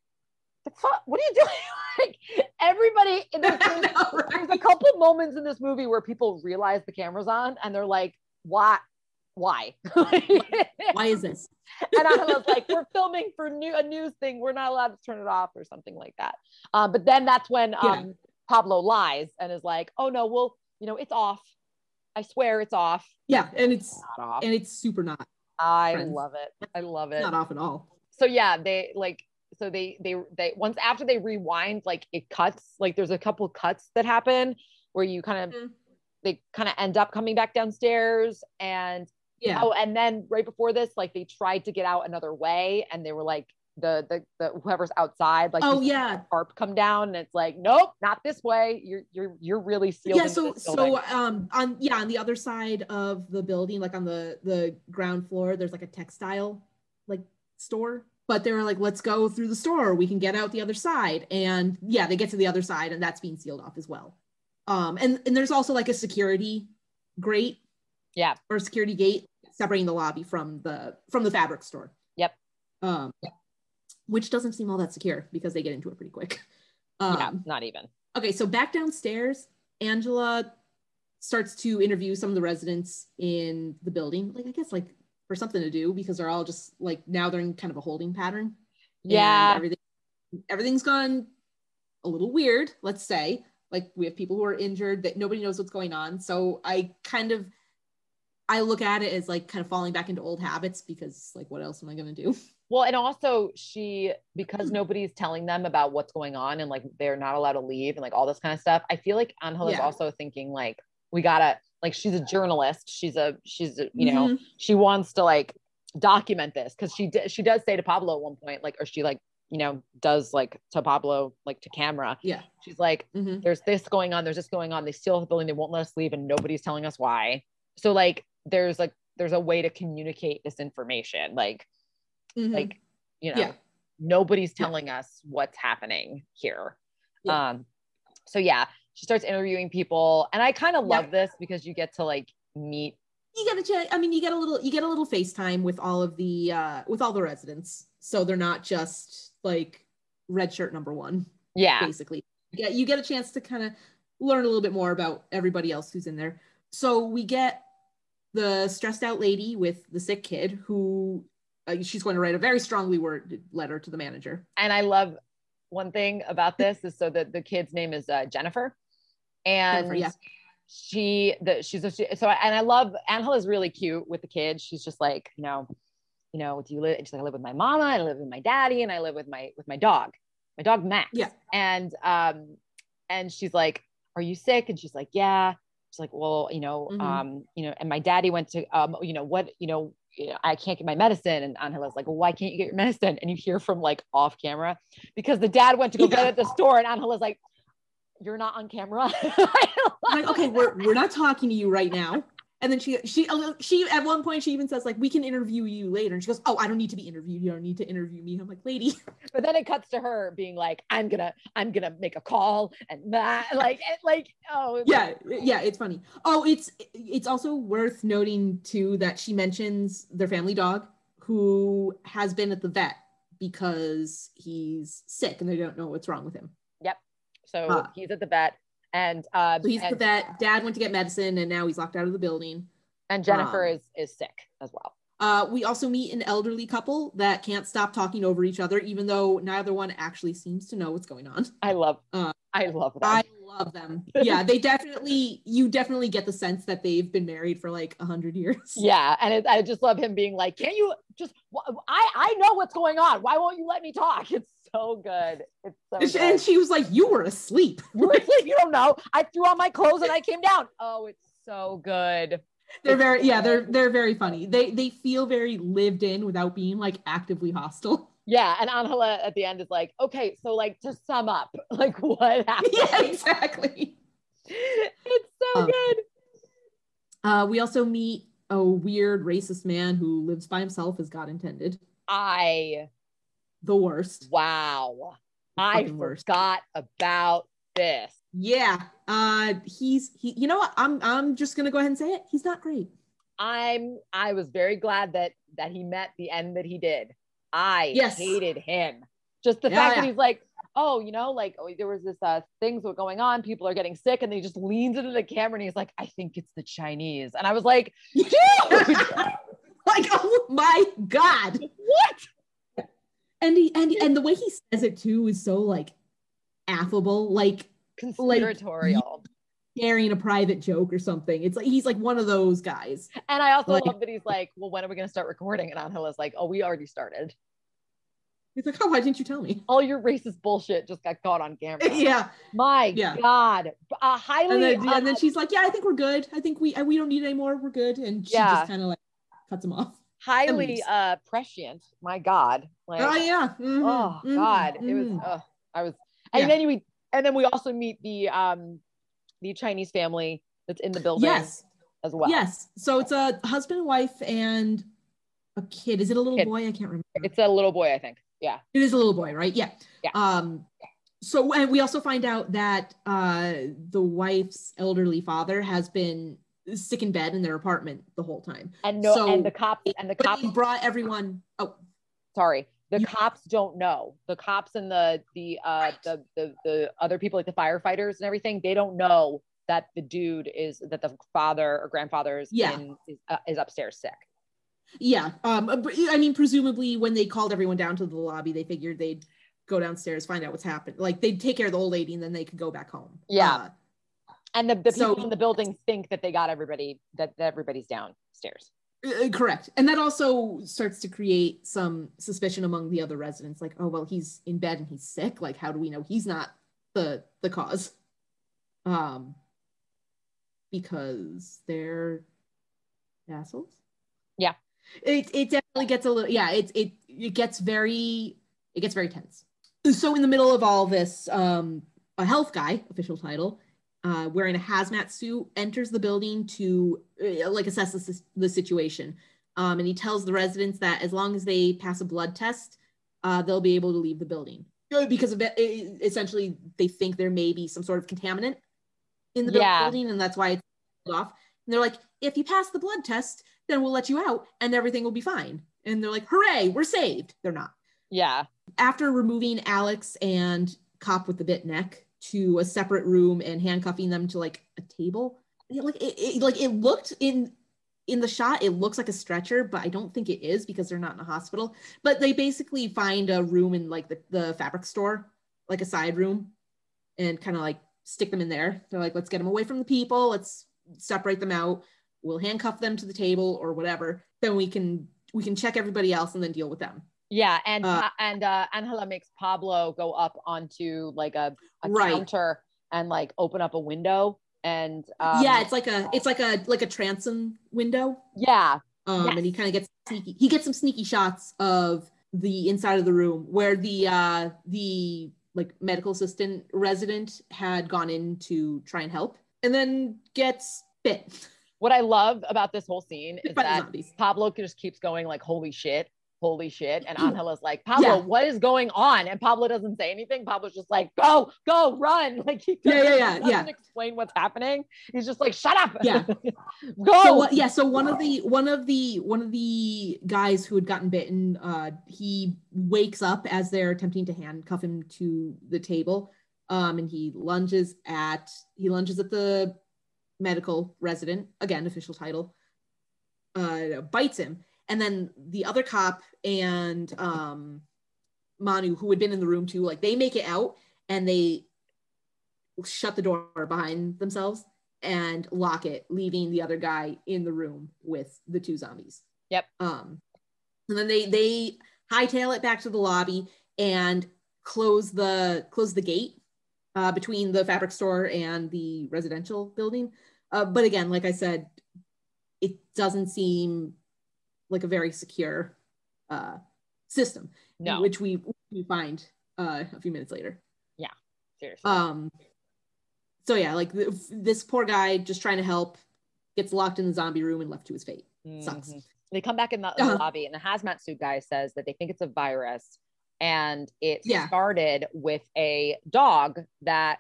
the fuck, what are you doing? Like everybody in the, there's, no, right? there's a couple of moments in this movie where people realize the camera's on and they're like, why why why is this? And I was like, we're filming for new a news thing, we're not allowed to turn it off or something like that. Um but then that's when um yeah. Pablo lies and is like, oh no, well, you know, it's off, I swear it's off. Yeah, and it's, it's not off. And it's super not I friends. love it I love it it's not off at all. So yeah, they like So they, they, they, once after they rewind, like it cuts, like there's a couple cuts that happen where you kind of, mm-hmm. they kind of end up coming back downstairs and, yeah. oh, and then right before this, like they tried to get out another way and they were like, the, the, the whoever's outside, like, oh yeah, tarp come down and it's like, nope, not this way. You're, you're, you're really sealed. Yeah. So, so, um, on, yeah, on the other side of the building, like on the, the ground floor, there's like a textile, like store. But they were like, let's go through the store. We can get out the other side. And yeah, they get to the other side and that's being sealed off as well. Um, and, and there's also like a security grate. Yeah. Or security gate separating the lobby from the from the fabric store. Yep. Um, which doesn't seem all that secure because they get into it pretty quick. Um, yeah, not even. Okay, so back downstairs, Angela starts to interview some of the residents in the building. Like, I guess like, for something to do because they're all just like, now they're in kind of a holding pattern. Yeah. Everything, everything's gone a little weird, let's say. Like we have people who are injured that nobody knows what's going on. So I kind of, I look at it as like kind of falling back into old habits because like, what else am I going to do? Well, and also she, because nobody's telling them about what's going on and like, they're not allowed to leave and like all this kind of stuff. I feel like Angela is yeah. also thinking like, we gotta, like, she's a journalist. She's a, she's, a, you know, mm-hmm. she wants to like document this. Cause she did, she does say to Pablo at one point, like, or she like, you know, does like to Pablo, like to camera. Yeah. She's like, mm-hmm. there's this going on. There's this going on. They steal the building. They won't let us leave. And nobody's telling us why. So like, there's like, there's a way to communicate this information. Like, mm-hmm. like, you know, yeah. nobody's telling yeah. us what's happening here. Yeah. Um, so yeah. She starts interviewing people. And I kind of love yeah. this because you get to like meet. You get a chance. I mean, you get a little, you get a little FaceTime with all of the, uh, with all the residents. So they're not just like red shirt number one. Yeah. Basically. Yeah. You get a chance to kind of learn a little bit more about everybody else who's in there. So we get the stressed out lady with the sick kid who uh, she's going to write a very strongly worded letter to the manager. And I love one thing about this is so that the kid's name is uh, Jennifer. And Jennifer, yeah. she, the, she's, a, she, so, and I love, Angela's really cute with the kids. She's just like, you know, you know, do you live, she's like, I live with my mama, I live with my daddy, and I live with my, with my dog, my dog, Max. Yeah. And, um, and she's like, are you sick? And she's like, yeah. She's like, well, you know, mm-hmm. um, you know, and my daddy went to, um, you know, what, you know, you know, I can't get my medicine. And Angela's like, well, why can't you get your medicine? And you hear from like off camera because the dad went to go yeah. get it at the store. And Angela's like, you're not on camera. Like, okay, we're we're not talking to you right now. And then she she she at one point she even says like, we can interview you later. And she goes, oh, I don't need to be interviewed. You don't need to interview me. I'm like, lady. But then it cuts to her being like, I'm gonna I'm gonna make a call and that like and like oh yeah yeah it's funny. Oh, it's it's also worth noting too that she mentions their family dog who has been at the vet because he's sick and they don't know what's wrong with him. So huh. he's at the vet and um, so he's and, at the vet. Dad went to get medicine and now he's locked out of the building. And Jennifer um, is, is sick as well. Uh, we also meet an elderly couple that can't stop talking over each other, even though neither one actually seems to know what's going on. I love, uh, I love that. I love love them. Yeah, they definitely, you definitely get the sense that they've been married for like a hundred years. Yeah, and it, I just love him being like, can't you just, I, I know what's going on. Why won't you let me talk? It's so good. It's so and, good. And she was like, you were asleep. You were asleep, you don't know. I threw on my clothes and I came down. Oh, it's so good. They're very, yeah, they're they're very funny. They they feel very lived in without being like actively hostile. Yeah, and Angela at the end is like, okay, so like to sum up, like what happened? Yeah, exactly. It's so um, good. Uh, we also meet a weird racist man who lives by himself as God intended. I. The worst. Wow. I forgot about this. Yeah. Uh, he's, he, you know what? I'm, I'm just going to go ahead and say it. He's not great. I'm, I was very glad that, that he met the end that he did. I yes. hated him. Just the yeah, fact yeah. that he's like, oh, you know, like oh, there was this uh, things were going on. People are getting sick. And then he just leans into the camera and he's like, I think it's the Chinese. And I was like, dude! Like, oh my God. What? And he, and, and the way he says it too is so like affable, like, conspiratorial, sharing like, a private joke or something. It's like he's like one of those guys. And I also like, love that he's like, well, when are we going to start recording? And Angela's like, oh, we already started. He's like, oh, why didn't you tell me? All your racist bullshit just got caught on camera. Yeah. My yeah. God. Uh, highly. And then, uh, and then she's like, yeah, I think we're good. I think we we don't need any more. We're good. And she yeah. just kind of like cuts him off. Highly uh, prescient. My God. Like, oh, yeah. Mm-hmm. Oh, mm-hmm. God. Mm-hmm. It was, oh, I was, and yeah. then anyway, and then we also meet the um, the Chinese family that's in the building yes. as well. Yes. So it's a husband and wife and a kid. Is it a little kid. boy? I can't remember. It's a little boy, I think. Yeah. It is a little boy, right? Yeah. yeah. Um. So and we also find out that uh, the wife's elderly father has been sick in bed in their apartment the whole time. And no, so, and the cops and the cops brought everyone. Oh, sorry. The you, cops don't know. The cops and the the, uh, right. the the the other people, like the firefighters and everything, they don't know that the dude is that the father or grandfather is yeah. in, is, uh, is upstairs sick. Yeah, um, I mean, presumably when they called everyone down to the lobby, they figured they'd go downstairs, find out what's happened. Like they'd take care of the old lady, and then they could go back home. Yeah, uh, and the, the people so, in the building think that they got everybody that, that everybody's downstairs. Correct. And that also starts to create some suspicion among the other residents. Like, oh, well, he's in bed and he's sick. Like, how do we know he's not the the cause? Um, because they're assholes. Yeah. It it definitely gets a little, yeah, it, it, it gets very, it gets very tense. So in the middle of all this, um, a health guy, official title, Uh, wearing a hazmat suit, enters the building to uh, like assess the, the situation. Um, and he tells the residents that as long as they pass a blood test, uh, they'll be able to leave the building. Because of it, essentially they think there may be some sort of contaminant in the yeah. building, and that's why it's off. And they're like, if you pass the blood test, then we'll let you out and everything will be fine. And they're like, hooray, we're saved. They're not. Yeah. After removing Alex and cop with the bit neck to a separate room and handcuffing them to like a table, like it, it like it looked in in the shot, it looks like a stretcher, but I don't think it is because they're not in a hospital. But they basically find a room in like the, the fabric store, like a side room, and kind of like stick them in there. They're like, let's get them away from the people, let's separate them out, we'll handcuff them to the table or whatever, then we can we can check everybody else and then deal with them. Yeah, and uh, and uh, Angela makes Pablo go up onto like a, a right. counter and like open up a window, and um, yeah, it's like a it's like a like a transom window. Yeah, um, yes. and he kind of gets sneaky. He gets some sneaky shots of the inside of the room where the uh, the like medical assistant resident had gone in to try and help, and then gets bit. What I love about this whole scene is that zombies. Pablo just keeps going like, "Holy shit." Holy shit. And Angela's like, Pablo, yeah. what is going on? And Pablo doesn't say anything. Pablo's just like, go, go, run. Like he doesn't, yeah, yeah, yeah, doesn't yeah. explain what's happening. He's just like, shut up. Yeah. Go. So, uh, yeah. So one of the one of the one of the guys who had gotten bitten, uh, he wakes up as they're attempting to handcuff him to the table. Um, and he lunges at he lunges at the medical resident, again, official title, uh, bites him. And then the other cop and um, Manu, who had been in the room too, like they make it out and they shut the door behind themselves and lock it, leaving the other guy in the room with the two zombies. Yep. Um, and then they they hightail it back to the lobby and close the close the gate uh, between the fabric store and the residential building. Uh, but again, like I said, it doesn't seem like a very secure uh, system, no. which we, we find uh, a few minutes later. Yeah, seriously. Um, so yeah, like th- this poor guy just trying to help gets locked in the zombie room and left to his fate. Mm-hmm. Sucks. They come back in the, in the uh-huh. lobby, and the hazmat suit guy says that they think it's a virus, and it yeah. started with a dog that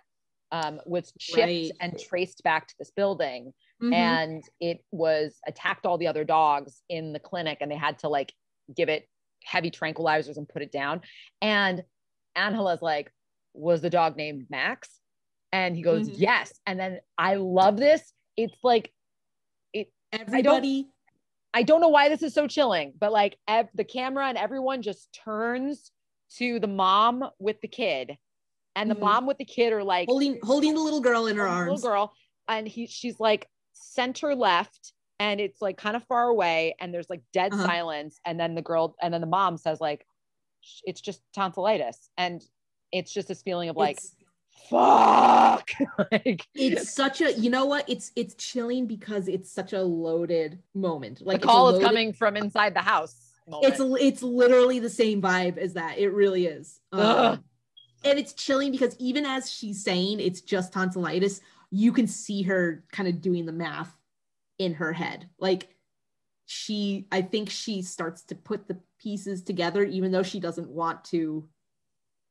um, was shipped right. and traced back to this building. Mm-hmm. And it was attacked all the other dogs in the clinic, and they had to like give it heavy tranquilizers and put it down. And Angela's like, was the dog named Max? And he goes, mm-hmm. yes. And then I love this. It's like, it, everybody, I don't, I don't know why this is so chilling, but like ev- the camera and everyone just turns to the mom with the kid, and the mm-hmm. mom with the kid are like holding, holding the little girl in her arms, little girl. And he, she's like center left, and it's like kind of far away, and there's like dead uh-huh. silence. And then the girl, and then the mom says like, it's just tonsillitis. And it's just this feeling of like, it's, fuck. Like, it's such a, you know what? It's, it's chilling because it's such a loaded moment. Like the call loaded, is coming from inside the house moment. It's, it's literally the same vibe as that. It really is. Um, and it's chilling because even as she's saying, it's just tonsillitis, you can see her kind of doing the math in her head. Like she, I think she starts to put the pieces together, even though she doesn't want to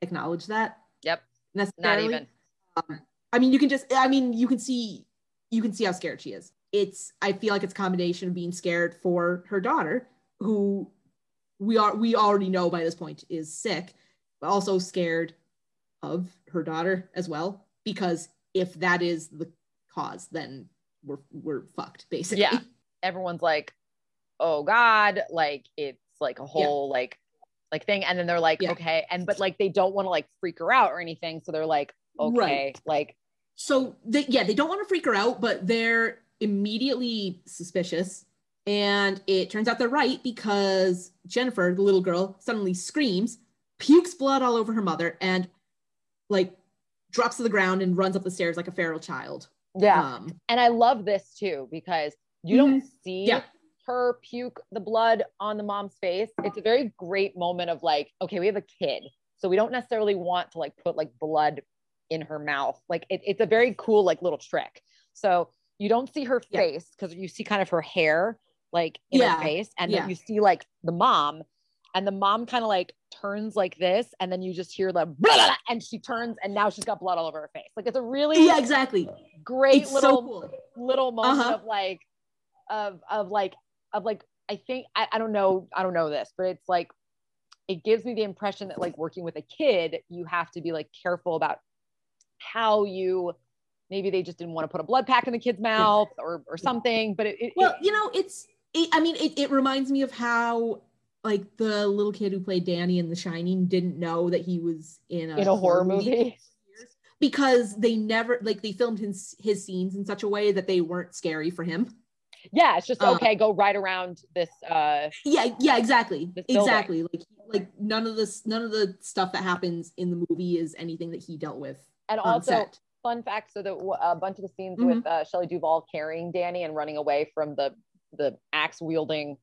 acknowledge that. Yep. Necessarily. Not even. Um, I mean, you can just, I mean, you can see, you can see how scared she is. It's, I feel like it's a combination of being scared for her daughter, who we are, we already know by this point is sick, but also scared of her daughter as well, because if that is the cause, then we're we're fucked, basically. Yeah, everyone's like, oh God, like it's like a whole yeah. like like thing, and then they're like, yeah. okay, and but like they don't want to like freak her out or anything, so they're like, okay, right. like so they, yeah, they don't want to freak her out, but they're immediately suspicious, and it turns out they're right because Jennifer, the little girl, suddenly screams, pukes blood all over her mother, and like drops to the ground and runs up the stairs like a feral child. Yeah. Um, and I love this too, because you mm-hmm. don't see yeah. her puke the blood on the mom's face. It's a very great moment of like, okay, we have a kid, so we don't necessarily want to like put like blood in her mouth. Like it, it's a very cool, like little trick. So you don't see her face because yeah. you see kind of her hair, like in yeah. her face. And yeah. then you see like the mom, and the mom kind of like turns like this, and then you just hear the blah, blah, blah, and she turns, and now she's got blood all over her face. Like it's a really yeah exactly great it's little so cool. little moment uh-huh. of like of of like of like I think I, I don't know I don't know this, but it's like it gives me the impression that like working with a kid, you have to be like careful about how you, maybe they just didn't want to put a blood pack in the kid's mouth yeah. or or something. But it, it well it, you know it's it, I mean it, it reminds me of how like the little kid who played Danny in The Shining didn't know that he was in a, in a horror movie, movie because they never like they filmed his his scenes in such a way that they weren't scary for him. Yeah, it's just um, okay. Go right around this. Uh, yeah, yeah, exactly, exactly. Like like none of this, none of the stuff that happens in the movie is anything that he dealt with. And also, set. Fun fact: so that a bunch of the scenes mm-hmm. with uh, Shelley Duvall carrying Danny and running away from the the axe wielding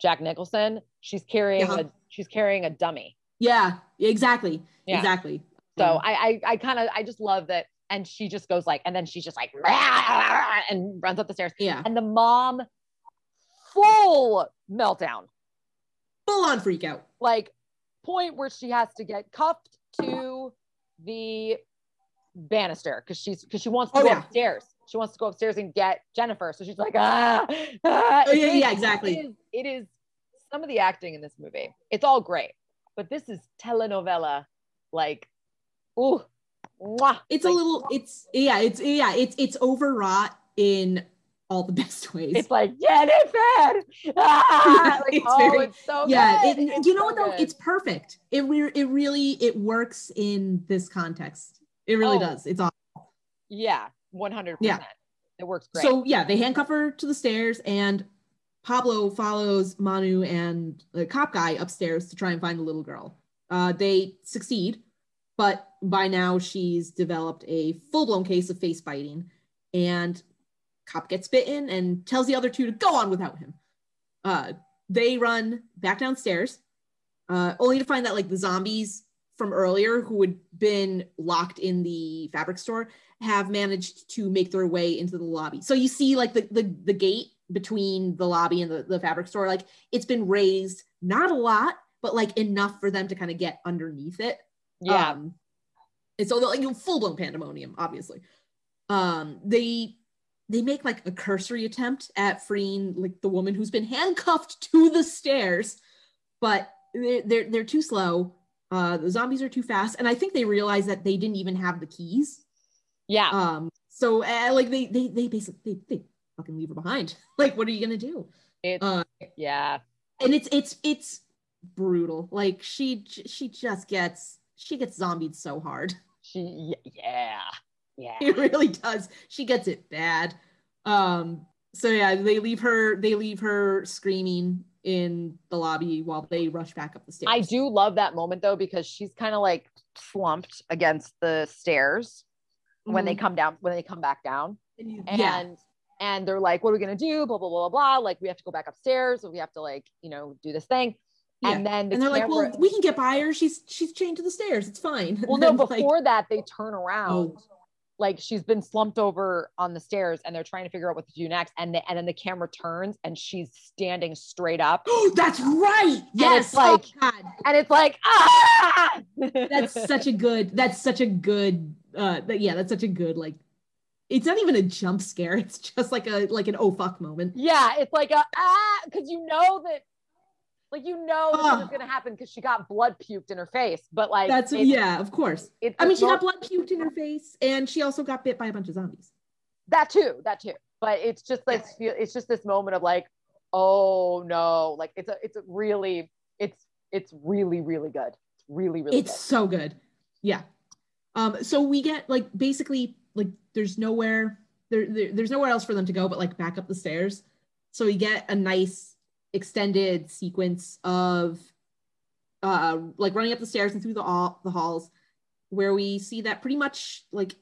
Jack Nicholson, she's carrying uh-huh. a she's carrying a dummy. Yeah, exactly, yeah. exactly. So um, I I, I kind of I just love that, and she just goes like, and then she's just like, and runs up the stairs. Yeah, and the mom, full meltdown, full on freak out, like point where she has to get cuffed to the banister because she's because she wants to oh, go yeah. upstairs. She wants to go upstairs and get Jennifer. So she's like, ah, ah. Oh, yeah, it, yeah, exactly. It is, it is some of the acting in this movie. It's all great, but this is telenovela. Like, ooh, mwah. It's like, a little, it's, yeah, it's, yeah, it's, it's overwrought in all the best ways. It's like, yeah, it's bad. Ah! Like, it's oh, very, it's so yeah, good. It, it's you know so what though? Good. It's perfect. It, re- it really, it works in this context. It really oh. does. It's awesome. Yeah, one hundred percent. Yeah. It works great. So yeah, they handcuff her to the stairs, and Pablo follows Manu and the cop guy upstairs to try and find the little girl. Uh, they succeed, but by now she's developed a full-blown case of face biting, and cop gets bitten and tells the other two to go on without him. Uh, they run back downstairs, uh, only to find that like the zombies from earlier who had been locked in the fabric store have managed to make their way into the lobby. So you see like the, the, the gate between the lobby and the, the fabric store, like it's been raised, not a lot, but like enough for them to kind of get underneath it. Yeah. Um, and so like, you know, full-blown pandemonium, obviously. Um, they they make like a cursory attempt at freeing like the woman who's been handcuffed to the stairs, but they're, they're, they're too slow. Uh, the zombies are too fast. And I think they realize that they didn't even have the keys. Yeah. Um, so uh, like they, they, they basically, they, they fucking leave her behind. Like, what are you going to do? It's, uh, yeah. And it's, it's, it's brutal. Like she, she just gets, she gets zombied so hard. She, yeah. Yeah. It really does. She gets it bad. Um, so yeah, they leave her, they leave her screaming in the lobby while they rush back up the stairs. I do love that moment though, because she's kind of like slumped against the stairs when they come down, when they come back down. And, yeah. and they're like, what are we going to do? Blah, blah, blah, blah, blah. Like, we have to go back upstairs. We have to like, you know, do this thing. Yeah. And then the and they're camera- like, well, we can get by her. She's, she's chained to the stairs. It's fine. Well, no, before like- that they turn around. Oh. Like she's been slumped over on the stairs and they're trying to figure out what to do next. And, the, and then the camera turns and she's standing straight up. Oh, that's right. Yes. And it's like, oh, God. And it's like, ah! That's such a good, that's such a good, uh, but yeah, that's such a good, like, it's not even a jump scare. It's just like a, like an, oh fuck moment. Yeah. It's like a, ah, cause you know that, like, you know, oh. this is going to happen because she got blood puked in her face, but like, that's, yeah, of course. It's, I mean, she got blood puked in her face and she also got bit by a bunch of zombies. That too, that too. But it's just like, yeah. it's just this moment of like, oh no, like it's a, it's a really, it's, it's really, really good. It's really, really it's good. It's so good. Yeah. Um, so we get like, basically like there's nowhere, there, there there's nowhere else for them to go, but like back up the stairs. So we get a nice extended sequence of uh like running up the stairs and through the all the halls, where we see that pretty much like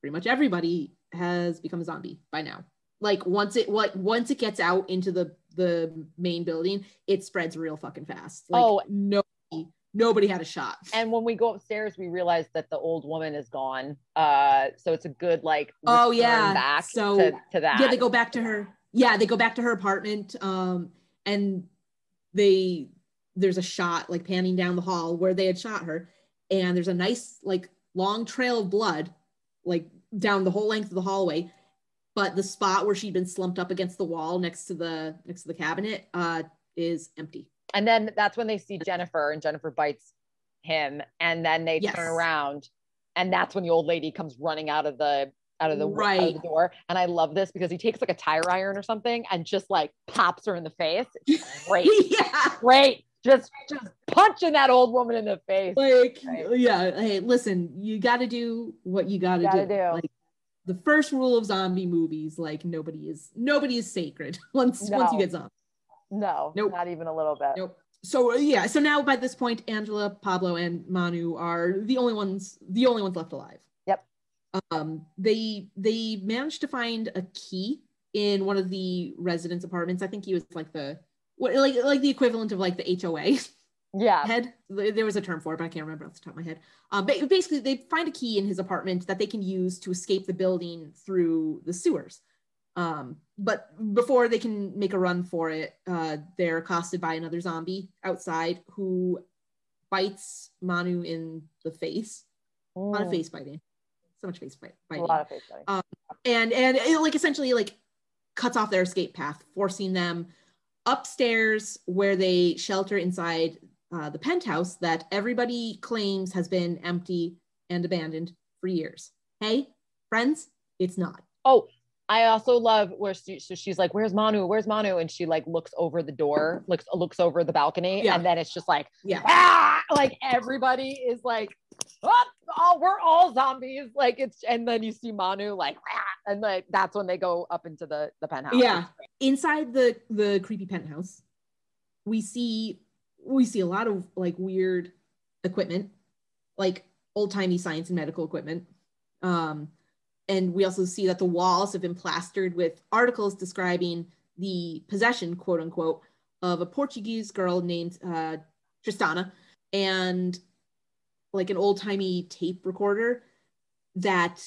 pretty much everybody has become a zombie by now. Like once it what once it gets out into the the main building, it spreads real fucking fast. Like oh nobody nobody had a shot. And when we go upstairs, we realize that the old woman is gone. Uh so it's a good like oh yeah back so to, to that. Yeah, they go back to her. Yeah, they go back to her apartment. Um And they, there's a shot like panning down the hall where they had shot her. And there's a nice, like long trail of blood, like down the whole length of the hallway. But the spot where she'd been slumped up against the wall next to the, next to the cabinet uh, is empty. And then that's when they see Jennifer, and Jennifer bites him. And then they yes. turn around, and that's when the old lady comes running out of the out of the, right. out of the door. And I love this because he takes like a tire iron or something and just like pops her in the face. It's great. yeah. Great. Just, just punching that old woman in the face. Like, right. yeah. Hey, listen, you got to do what you got to do. do. Like the first rule of zombie movies, like nobody is, nobody is sacred once, no. once you get zombies. No, nope. Not even a little bit. Nope. So yeah. So now by this point, Angela, Pablo, and Manu are the only ones, the only ones left alive. Um, they, they managed to find a key in one of the residents' apartments. I think he was like the, what, like, like the equivalent of like the H O A yeah. head. There was a term for it, but I can't remember off the top of my head. Um, but basically they find a key in his apartment that they can use to escape the building through the sewers. Um, but before they can make a run for it, uh, they're accosted by another zombie outside who bites Manu in the face. Mm. On a face biting. So much face fight, fighting. A lot of face fighting. Um, and, and it like essentially like cuts off their escape path, forcing them upstairs where they shelter inside uh, the penthouse that everybody claims has been empty and abandoned for years. Hey, friends, it's not. Oh, I also love where she, so she's like, where's Manu? Where's Manu? And she like looks over the door, looks, looks over the balcony. Yeah. And then it's just like, yeah. ah! Like everybody is like, up. all, we're all zombies. Like it's, and then you see Manu like, and like, that's when they go up into the, the penthouse. Yeah. Inside the, the creepy penthouse, we see, we see a lot of like weird equipment, like old timey science and medical equipment. Um, and we also see that the walls have been plastered with articles describing the possession, quote unquote, of a Portuguese girl named uh, Tristana, and like an old-timey tape recorder that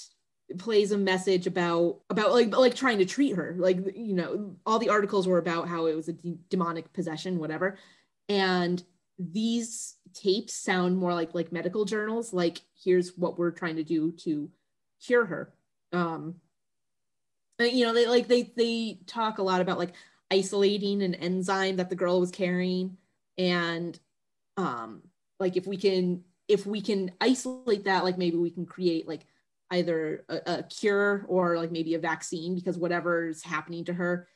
plays a message about about like like trying to treat her, like, you know, all the articles were about how it was a de- demonic possession, whatever, and these tapes sound more like like medical journals, like here's what we're trying to do to cure her. Um you know, they like they they talk a lot about like isolating an enzyme that the girl was carrying, and um like if we can if we can isolate that, like maybe we can create like either a, a cure or like maybe a vaccine, because whatever's happening to her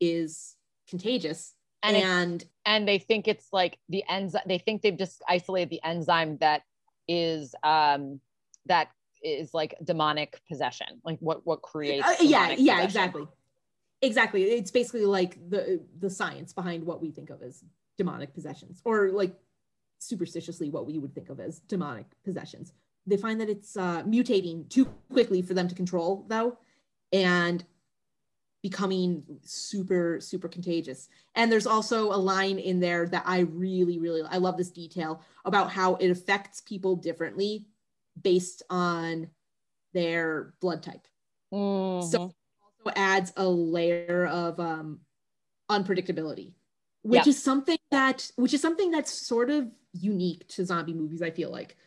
is contagious. And and, and they think it's like the enzyme, they think they've just isolated the enzyme that is um that is like demonic possession, like what what creates uh, yeah yeah possession. exactly Exactly. It's basically like the the science behind what we think of as demonic possessions, or like superstitiously what we would think of as demonic possessions. They find that it's uh, mutating too quickly for them to control, though, and becoming super, super contagious. And there's also a line in there that I really, really, I love this detail about how it affects people differently based on their blood type. Mm-hmm. So adds a layer of um unpredictability, which yep. is something that which is something that's sort of unique to zombie movies, I feel like,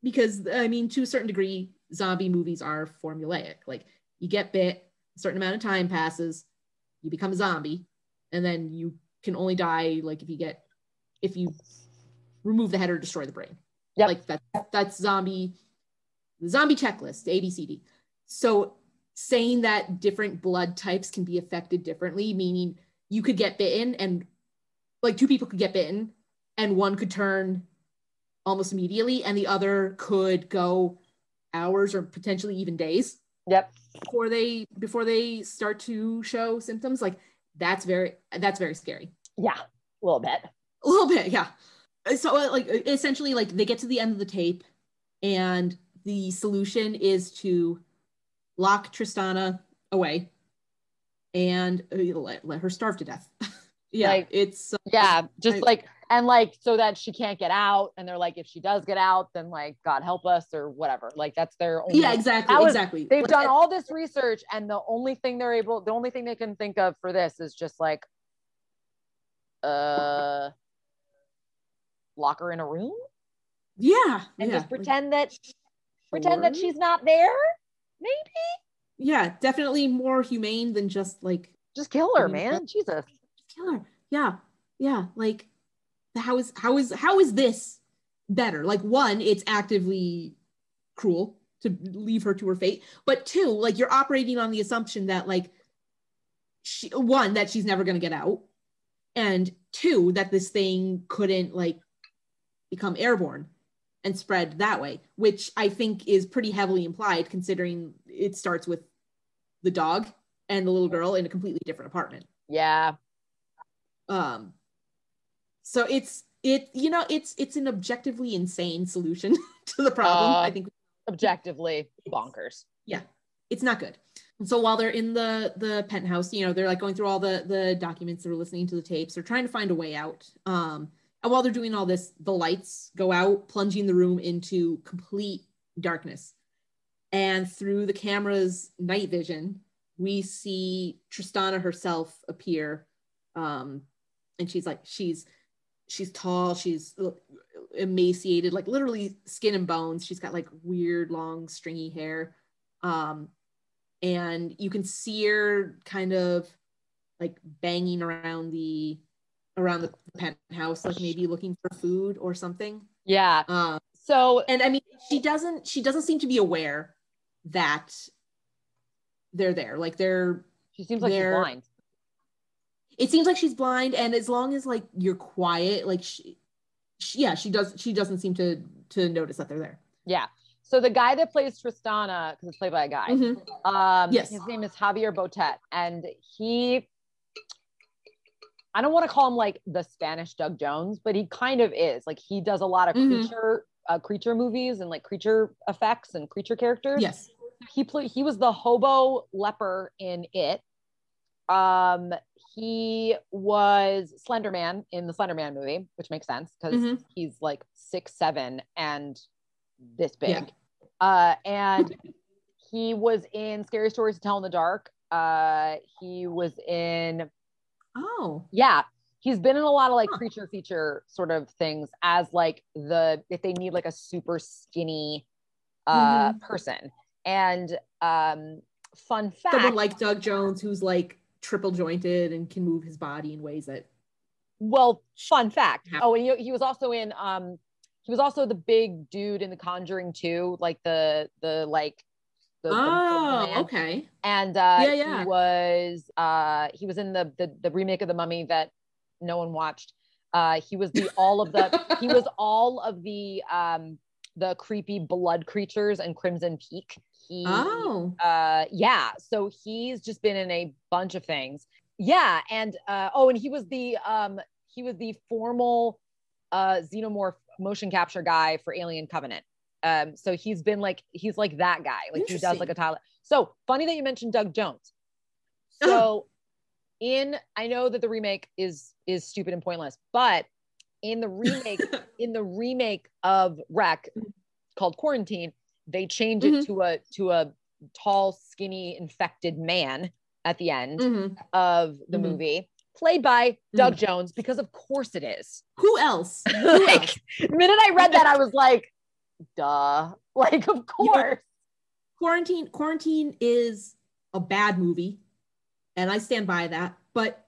because I mean, to a certain degree, zombie movies are formulaic. Like you get bit, a certain amount of time passes, you become a zombie, and then you can only die like if you get if you remove the head or destroy the brain. Yeah, like that that's zombie the zombie checklist, A B C D. So saying that different blood types can be affected differently, meaning you could get bitten and like two people could get bitten and one could turn almost immediately and the other could go hours or potentially even days yep before they before they start to show symptoms. Like that's very that's very scary. Yeah, a little bit a little bit yeah. So like essentially like they get to the end of the tape and the solution is to lock Tristana away and let, let her starve to death. yeah, like, it's uh, yeah, just I, like and like so that she can't get out. And they're like, if she does get out, then like God help us or whatever. Like that's their only yeah, exactly, was, exactly. They've like, done all this research, and the only thing they're able, the only thing they can think of for this is just like, uh, lock her in a room. Yeah, and yeah. just pretend like, that pretend sure. that she's not there. Maybe. Yeah, definitely more humane than just like just kill her, I mean, man. That, Jesus, just kill her. Yeah, yeah. Like, how is how is how is this better? Like, one, it's actively cruel to leave her to her fate, but two, like you're operating on the assumption that like she one that she's never gonna get out, and two that this thing couldn't like become airborne and spread that way, which I think is pretty heavily implied considering it starts with the dog and the little girl in a completely different apartment. Yeah. Um. So it's, it you know, it's it's an objectively insane solution to the problem. Uh, I think objectively bonkers. Yeah, it's not good. And so while they're in the, the penthouse, you know, they're like going through all the, the documents, they're listening to the tapes, they're trying to find a way out. Um. And while they're doing all this, the lights go out, plunging the room into complete darkness. And through the camera's night vision, we see Tristana herself appear. Um, and she's like, she's she's tall, she's emaciated, like literally skin and bones. She's got like weird, long, stringy hair. Um, and you can see her kind of like banging around the around the penthouse, like maybe looking for food or something. Yeah. Um, so, and I mean, she doesn't, she doesn't seem to be aware that they're there. Like they're, she seems like she's blind. It seems like she's blind. And as long as like you're quiet, like she, she yeah, she does, she doesn't seem to, to notice that they're there. Yeah. So the guy that plays Tristana, because it's played by a guy, mm-hmm. um, yes. his name is Javier Botet. And he, I don't want to call him like the Spanish Doug Jones, but he kind of is. Like he does a lot of mm-hmm. creature uh, creature movies and like creature effects and creature characters. Yes. He played, he was the hobo leper in It. Um, he was Slender Man in the Slender Man movie, which makes sense because mm-hmm. he's like six, seven and this big. Yeah. Uh, and he was in Scary Stories to Tell in the Dark. Uh, he was in, oh yeah. He's been in a lot of like huh. creature feature sort of things as like the, if they need like a super skinny, uh, mm-hmm. person. And, um, fun fact. Someone like Doug Jones, who's like triple jointed and can move his body in ways that. Well, fun fact. Happen. Oh, and he, he was also in, um, he was also the big dude in The Conjuring two, like the, the, like. The, oh, the okay. And, uh, yeah, yeah. he was, uh, he was in the, the, the remake of The Mummy that no one watched. Uh, he was the, all of the, he was all of the, um, the creepy blood creatures and Crimson Peak. He, oh. Uh, yeah. So he's just been in a bunch of things. Yeah. And, uh, oh, and he was the, um, he was the formal, uh, xenomorph motion capture guy for Alien Covenant. Um, so he's been like, he's like that guy. Like he does like a toilet. So funny that you mentioned Doug Jones. So in, I know that the remake is, is stupid and pointless, but in the remake, in the remake of R E C called Quarantine, they change it mm-hmm. to a to a tall, skinny, infected man at the end mm-hmm. of the mm-hmm. movie, played by mm-hmm. Doug Jones, because of course it is. Who else? Who like, else? The minute I read that, I was like, duh. Like, of course. Yeah. Quarantine, Quarantine is a bad movie, and I stand by that, but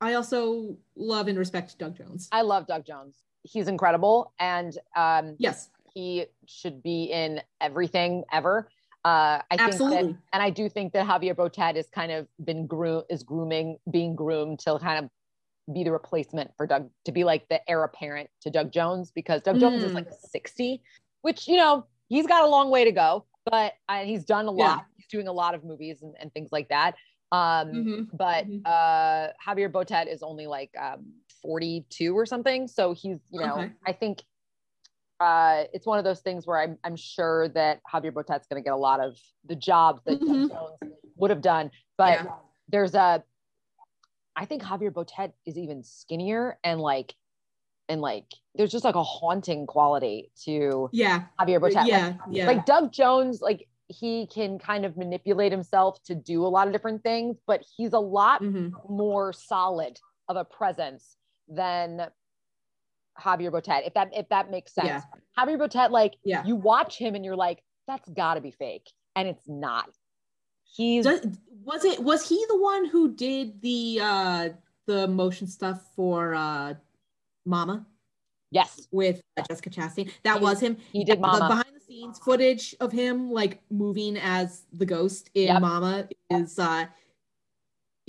I also love and respect Doug Jones. I love Doug Jones. He's incredible, and um, yes. he should be in everything ever. Uh, I Absolutely. Think that, and I do think that Javier Botet is kind of been groom is grooming, being groomed to kind of be the replacement for Doug, to be like the heir apparent to Doug Jones, because Doug mm. Jones is like sixty, which, you know, he's got a long way to go, but uh, he's done a lot. Yeah. He's doing a lot of movies and, and things like that. Um, mm-hmm. but, mm-hmm. uh, Javier Botet is only like, um, forty-two or something. So he's, you know, okay. I think, Uh, it's one of those things where I'm, I'm sure that Javier Botet's going to get a lot of the jobs that mm-hmm. Doug Jones would have done, but yeah. there's a, I think Javier Botet is even skinnier and like, and like, there's just like a haunting quality to yeah. Javier Botet. Yeah. Like, yeah. like Doug Jones, like he can kind of manipulate himself to do a lot of different things, but he's a lot mm-hmm. more solid of a presence than Javier Botet, if that if that makes sense. Yeah. Javier Botet, like yeah. you watch him and you're like, that's gotta be fake. And it's not. He's Does, was it was he the one who did the uh the motion stuff for uh Mama? Yes. With uh, Jessica Chastain. That he, was him. He did Mama. The behind the scenes footage of him like moving as the ghost in yep. Mama is uh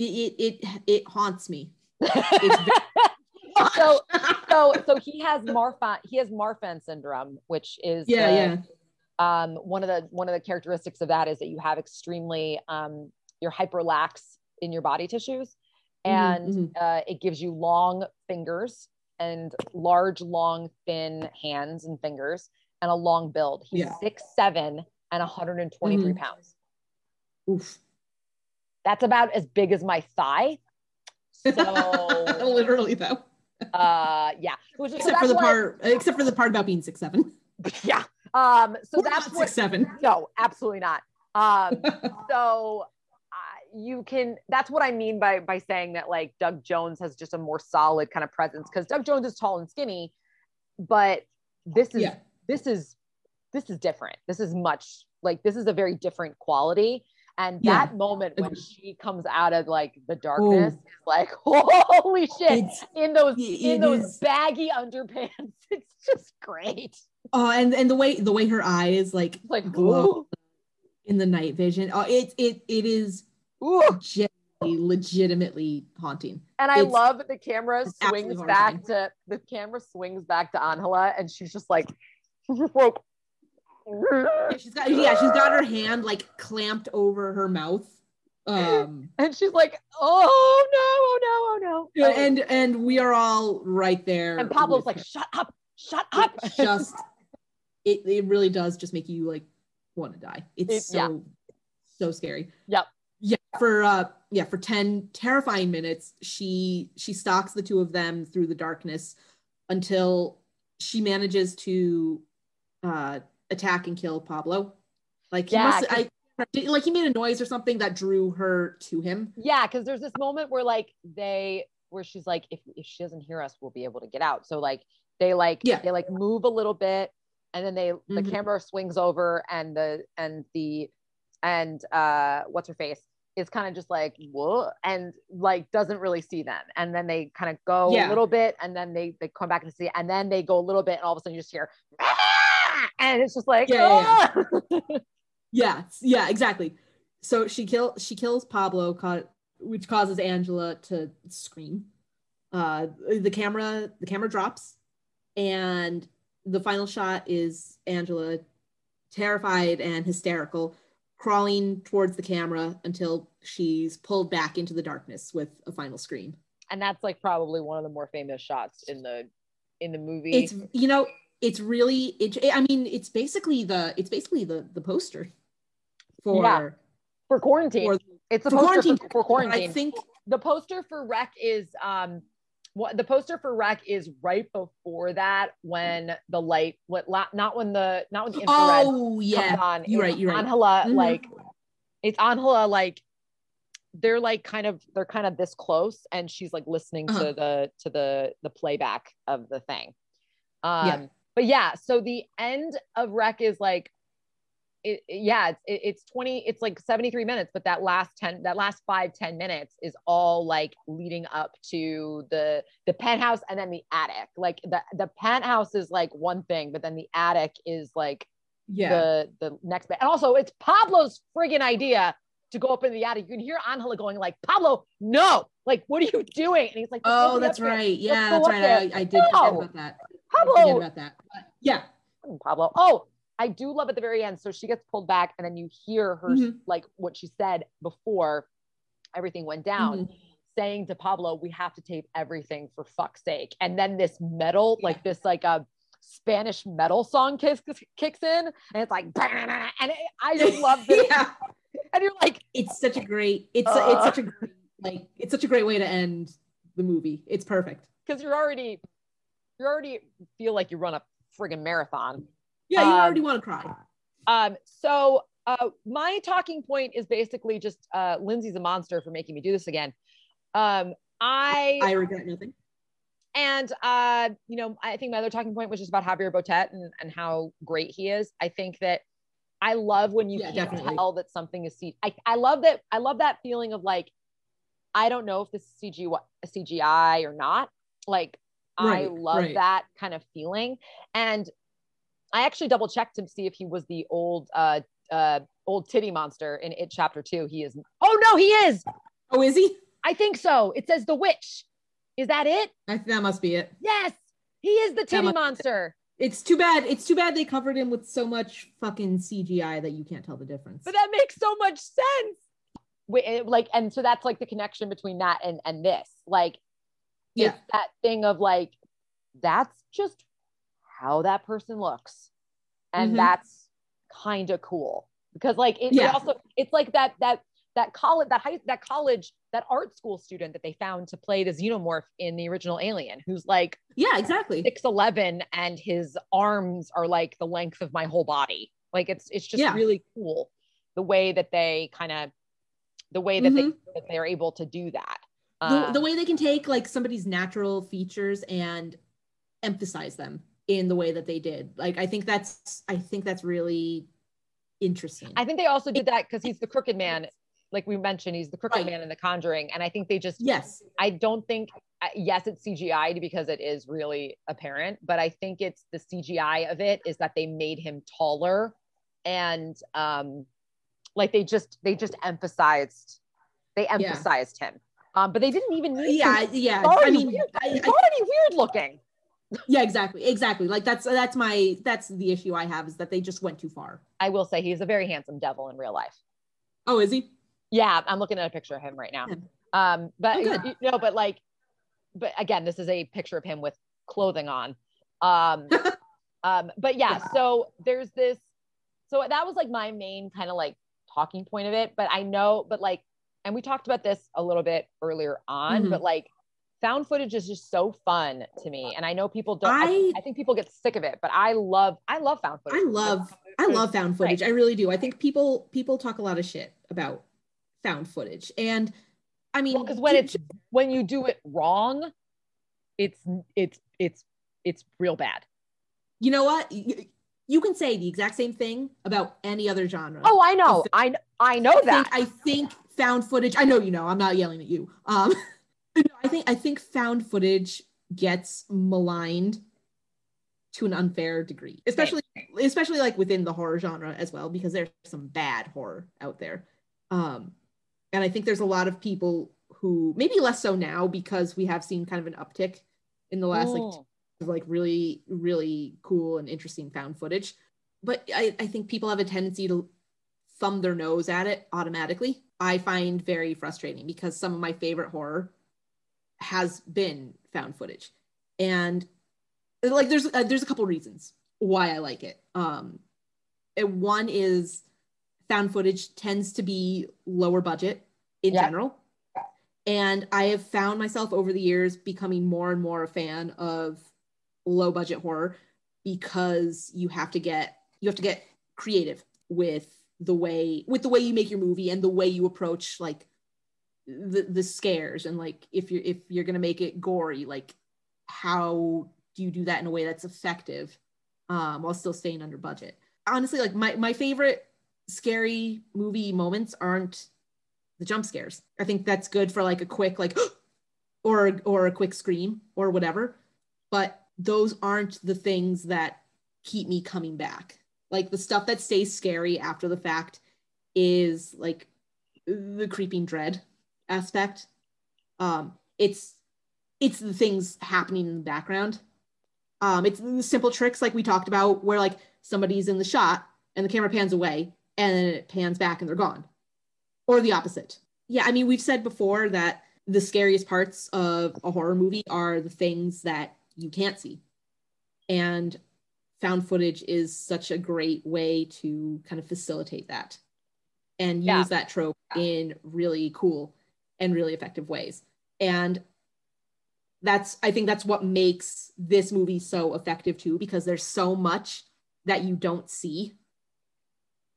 it it it, it haunts me. It's very- So, so, so he has Marfan. He has Marfan syndrome, which is yeah, the, yeah. Um, one of the one of the characteristics of that is that you have extremely um, you're hyper lax in your body tissues, and mm-hmm. uh, it gives you long fingers and large, long, thin hands and fingers, and a long build. He's yeah. six seven and one hundred twenty-three mm-hmm. pounds. Oof, that's about as big as my thigh. So literally, though. uh yeah was, except so for the part I, except for the part about being six seven. Yeah um so We're that's what six seven. No, absolutely not. um so uh, you can that's what I mean by by saying that like Doug Jones has just a more solid kind of presence, because Doug Jones is tall and skinny, but this is yeah. this is this is different. This is much like this is a very different quality. And yeah. that moment when she comes out of like the darkness, ooh. Is like, holy shit, it's, in those in those is. baggy underpants. It's just great. Oh, and, and the way the way her eye is like, like glow in the night vision. Oh, it it it is legitimately, legitimately haunting. And I it's, love that the camera swings back horrifying. to the camera swings back to Angela, and she's just like, yeah, she's got yeah, she's got her hand like clamped over her mouth. Um, and she's like, oh no, oh no, oh no. And and we are all right there. And Pablo's like, her. shut up, shut up. It just it it really does just make you like want to die. It's it, so yeah. so scary. Yep. Yeah, for uh yeah, for ten terrifying minutes, she she stalks the two of them through the darkness until she manages to uh attack and kill Pablo. Like yeah, he must I like he made a noise or something that drew her to him. Yeah, because there's this moment where like they where she's like, if if she doesn't hear us, we'll be able to get out. So like they like yeah. they like move a little bit, and then they mm-hmm. the camera swings over and the and the and uh what's her face is kind of just like whoa and like doesn't really see them, and then they kind of go yeah. a little bit, and then they they come back and see, and then they go a little bit, and all of a sudden you just hear ah! And it's just like yeah oh! yeah, yeah. yeah yeah exactly. So she kill she kills Pablo, ca- which causes Angela to scream. uh the camera the camera drops, and the final shot is Angela, terrified and hysterical, crawling towards the camera until she's pulled back into the darkness with a final scream. And that's like probably one of the more famous shots in the in the movie. It's you know it's really it, I mean it's basically the it's basically the the poster for yeah. for Quarantine. For, it's the for poster quarantine. For, for Quarantine. I think the poster for R E C is um what the poster for R E C is right before that, when the light what not when the not when the infrared oh yeah comes on. You're right you're right Angela mm-hmm. like it's Angela like they're like kind of they're kind of this close, and she's like listening uh-huh. to the to the the playback of the thing um yeah. But yeah, so the end of R E C is like it, it yeah it's it, it's twenty it's like seventy-three minutes, but that last ten that last five, ten minutes is all like leading up to the the penthouse and then the attic. Like the the penthouse is like one thing, but then the attic is like yeah the the next bit. And also it's Pablo's friggin' idea to go up into the attic. You can hear Angela going like, Pablo, no, like what are you doing? And he's like, oh that's right here. yeah that's right I, I did no. forget about that Pablo I forget about that but, yeah Pablo oh I do love at the very end. So she gets pulled back, and then you hear her mm-hmm. like what she said before everything went down, mm-hmm. saying to Pablo, we have to tape everything for fuck's sake. And then this metal, yeah. like this, like a Spanish metal song kicks, kicks in, and it's like, and it, I just love this. yeah. And you're like, it's such a great, it's uh, it's such a great, like, it's such a great way to end the movie. It's perfect. Cause you're already, you already feel like you run a friggin' marathon. Yeah, you already um, want to cry. Um, so uh, my talking point is basically just uh, Lindsay's a monster for making me do this again. Um, I I regret nothing. And, uh, you know, I think my other talking point was just about Javier Botet and, and how great he is. I think that I love when you yeah, can definitely. tell that something is C G I. I, I love that. I love that feeling of like, I don't know if this is C G I or not. Like, right, I love right. that kind of feeling. And I actually double checked to see if he was the old, uh, uh, old titty monster in It Chapter Two. He is. Oh no, he is. Oh, is he? I think so. It says the witch. Is that it? I, that must be it. Yes, he is the titty monster. It. It's too bad. It's too bad they covered him with so much fucking C G I that you can't tell the difference. But that makes so much sense. We, like, and so that's like the connection between that and and this. Like, yeah, it's that thing of like, that's just how that person looks, and mm-hmm. that's kind of cool, because like it, yeah. it also it's like that that that college that high that college that art school student that they found to play the xenomorph in the original Alien, who's like yeah exactly six eleven and his arms are like the length of my whole body. Like it's it's just yeah. really cool the way that they kind of the way that mm-hmm. they that they're able to do that, uh, the, the way they can take like somebody's natural features and emphasize them in the way that they did. Like, I think that's, I think that's really interesting. I think they also did that because he's the crooked man. Like we mentioned, he's the crooked right. man in The Conjuring. And I think they just, yes, I don't think, yes, it's C G I'd because it is really apparent, but I think it's the C G I of it is that they made him taller, and um, like they just, they just emphasized, they emphasized yeah. him. Um, but they didn't even need yeah, to. Yeah. It's already, I mean, weird, I, it's already I, weird looking. Yeah, exactly. Exactly. Like that's, that's my, that's the issue I have, is that they just went too far. I will say he's a very handsome devil in real life. Oh, is he? Yeah. I'm looking at a picture of him right now. Yeah. Um, but oh, you no, know, but like, but again, this is a picture of him with clothing on. Um, um, but yeah, yeah, so there's this, so that was like my main kind of like talking point of it, but I know, but like, and we talked about this a little bit earlier on, mm-hmm. but like, found footage is just so fun to me. And I know people don't, I, I, I think people get sick of it, but I love, I love found footage. I love, I love found footage. Right. I really do. I think people, people talk a lot of shit about found footage. And I mean, because well, when it's, when you do it wrong, it's, it's, it's, it's real bad. You know what? You, you can say the exact same thing about any other genre. Oh, I know. I, I know that. I think, I think found footage, I know, you know, I'm not yelling at you. Um, I think I think found footage gets maligned to an unfair degree, especially especially like within the horror genre as well, because there's some bad horror out there. Um, and I think there's a lot of people who, maybe less so now because we have seen kind of an uptick in the last oh. like two years of like really, really cool and interesting found footage. But I, I think people have a tendency to thumb their nose at it automatically. I find very frustrating because some of my favorite horror has been found footage, and like there's uh, there's a couple reasons why I like it. Um and one is found footage tends to be lower budget in yeah. general, and I have found myself over the years becoming more and more a fan of low budget horror because you have to get you have to get creative with the way with the way you make your movie and the way you approach like The, the scares, and like if you're if you're gonna make it gory, like how do you do that in a way that's effective um while still staying under budget? Honestly, like my my favorite scary movie moments aren't the jump scares. I think that's good for like a quick like or or a quick scream or whatever, but those aren't the things that keep me coming back. Like the stuff that stays scary after the fact is like the creeping dread aspect. Um it's it's the things happening in the background. Um it's the simple tricks like we talked about where like somebody's in the shot and the camera pans away and then it pans back and they're gone, or the opposite. Yeah, I mean, we've said before that the scariest parts of a horror movie are the things that you can't see, and found footage is such a great way to kind of facilitate that and use yeah. that trope in really cool and really effective ways. And that's, I think that's what makes this movie so effective too, because there's so much that you don't see.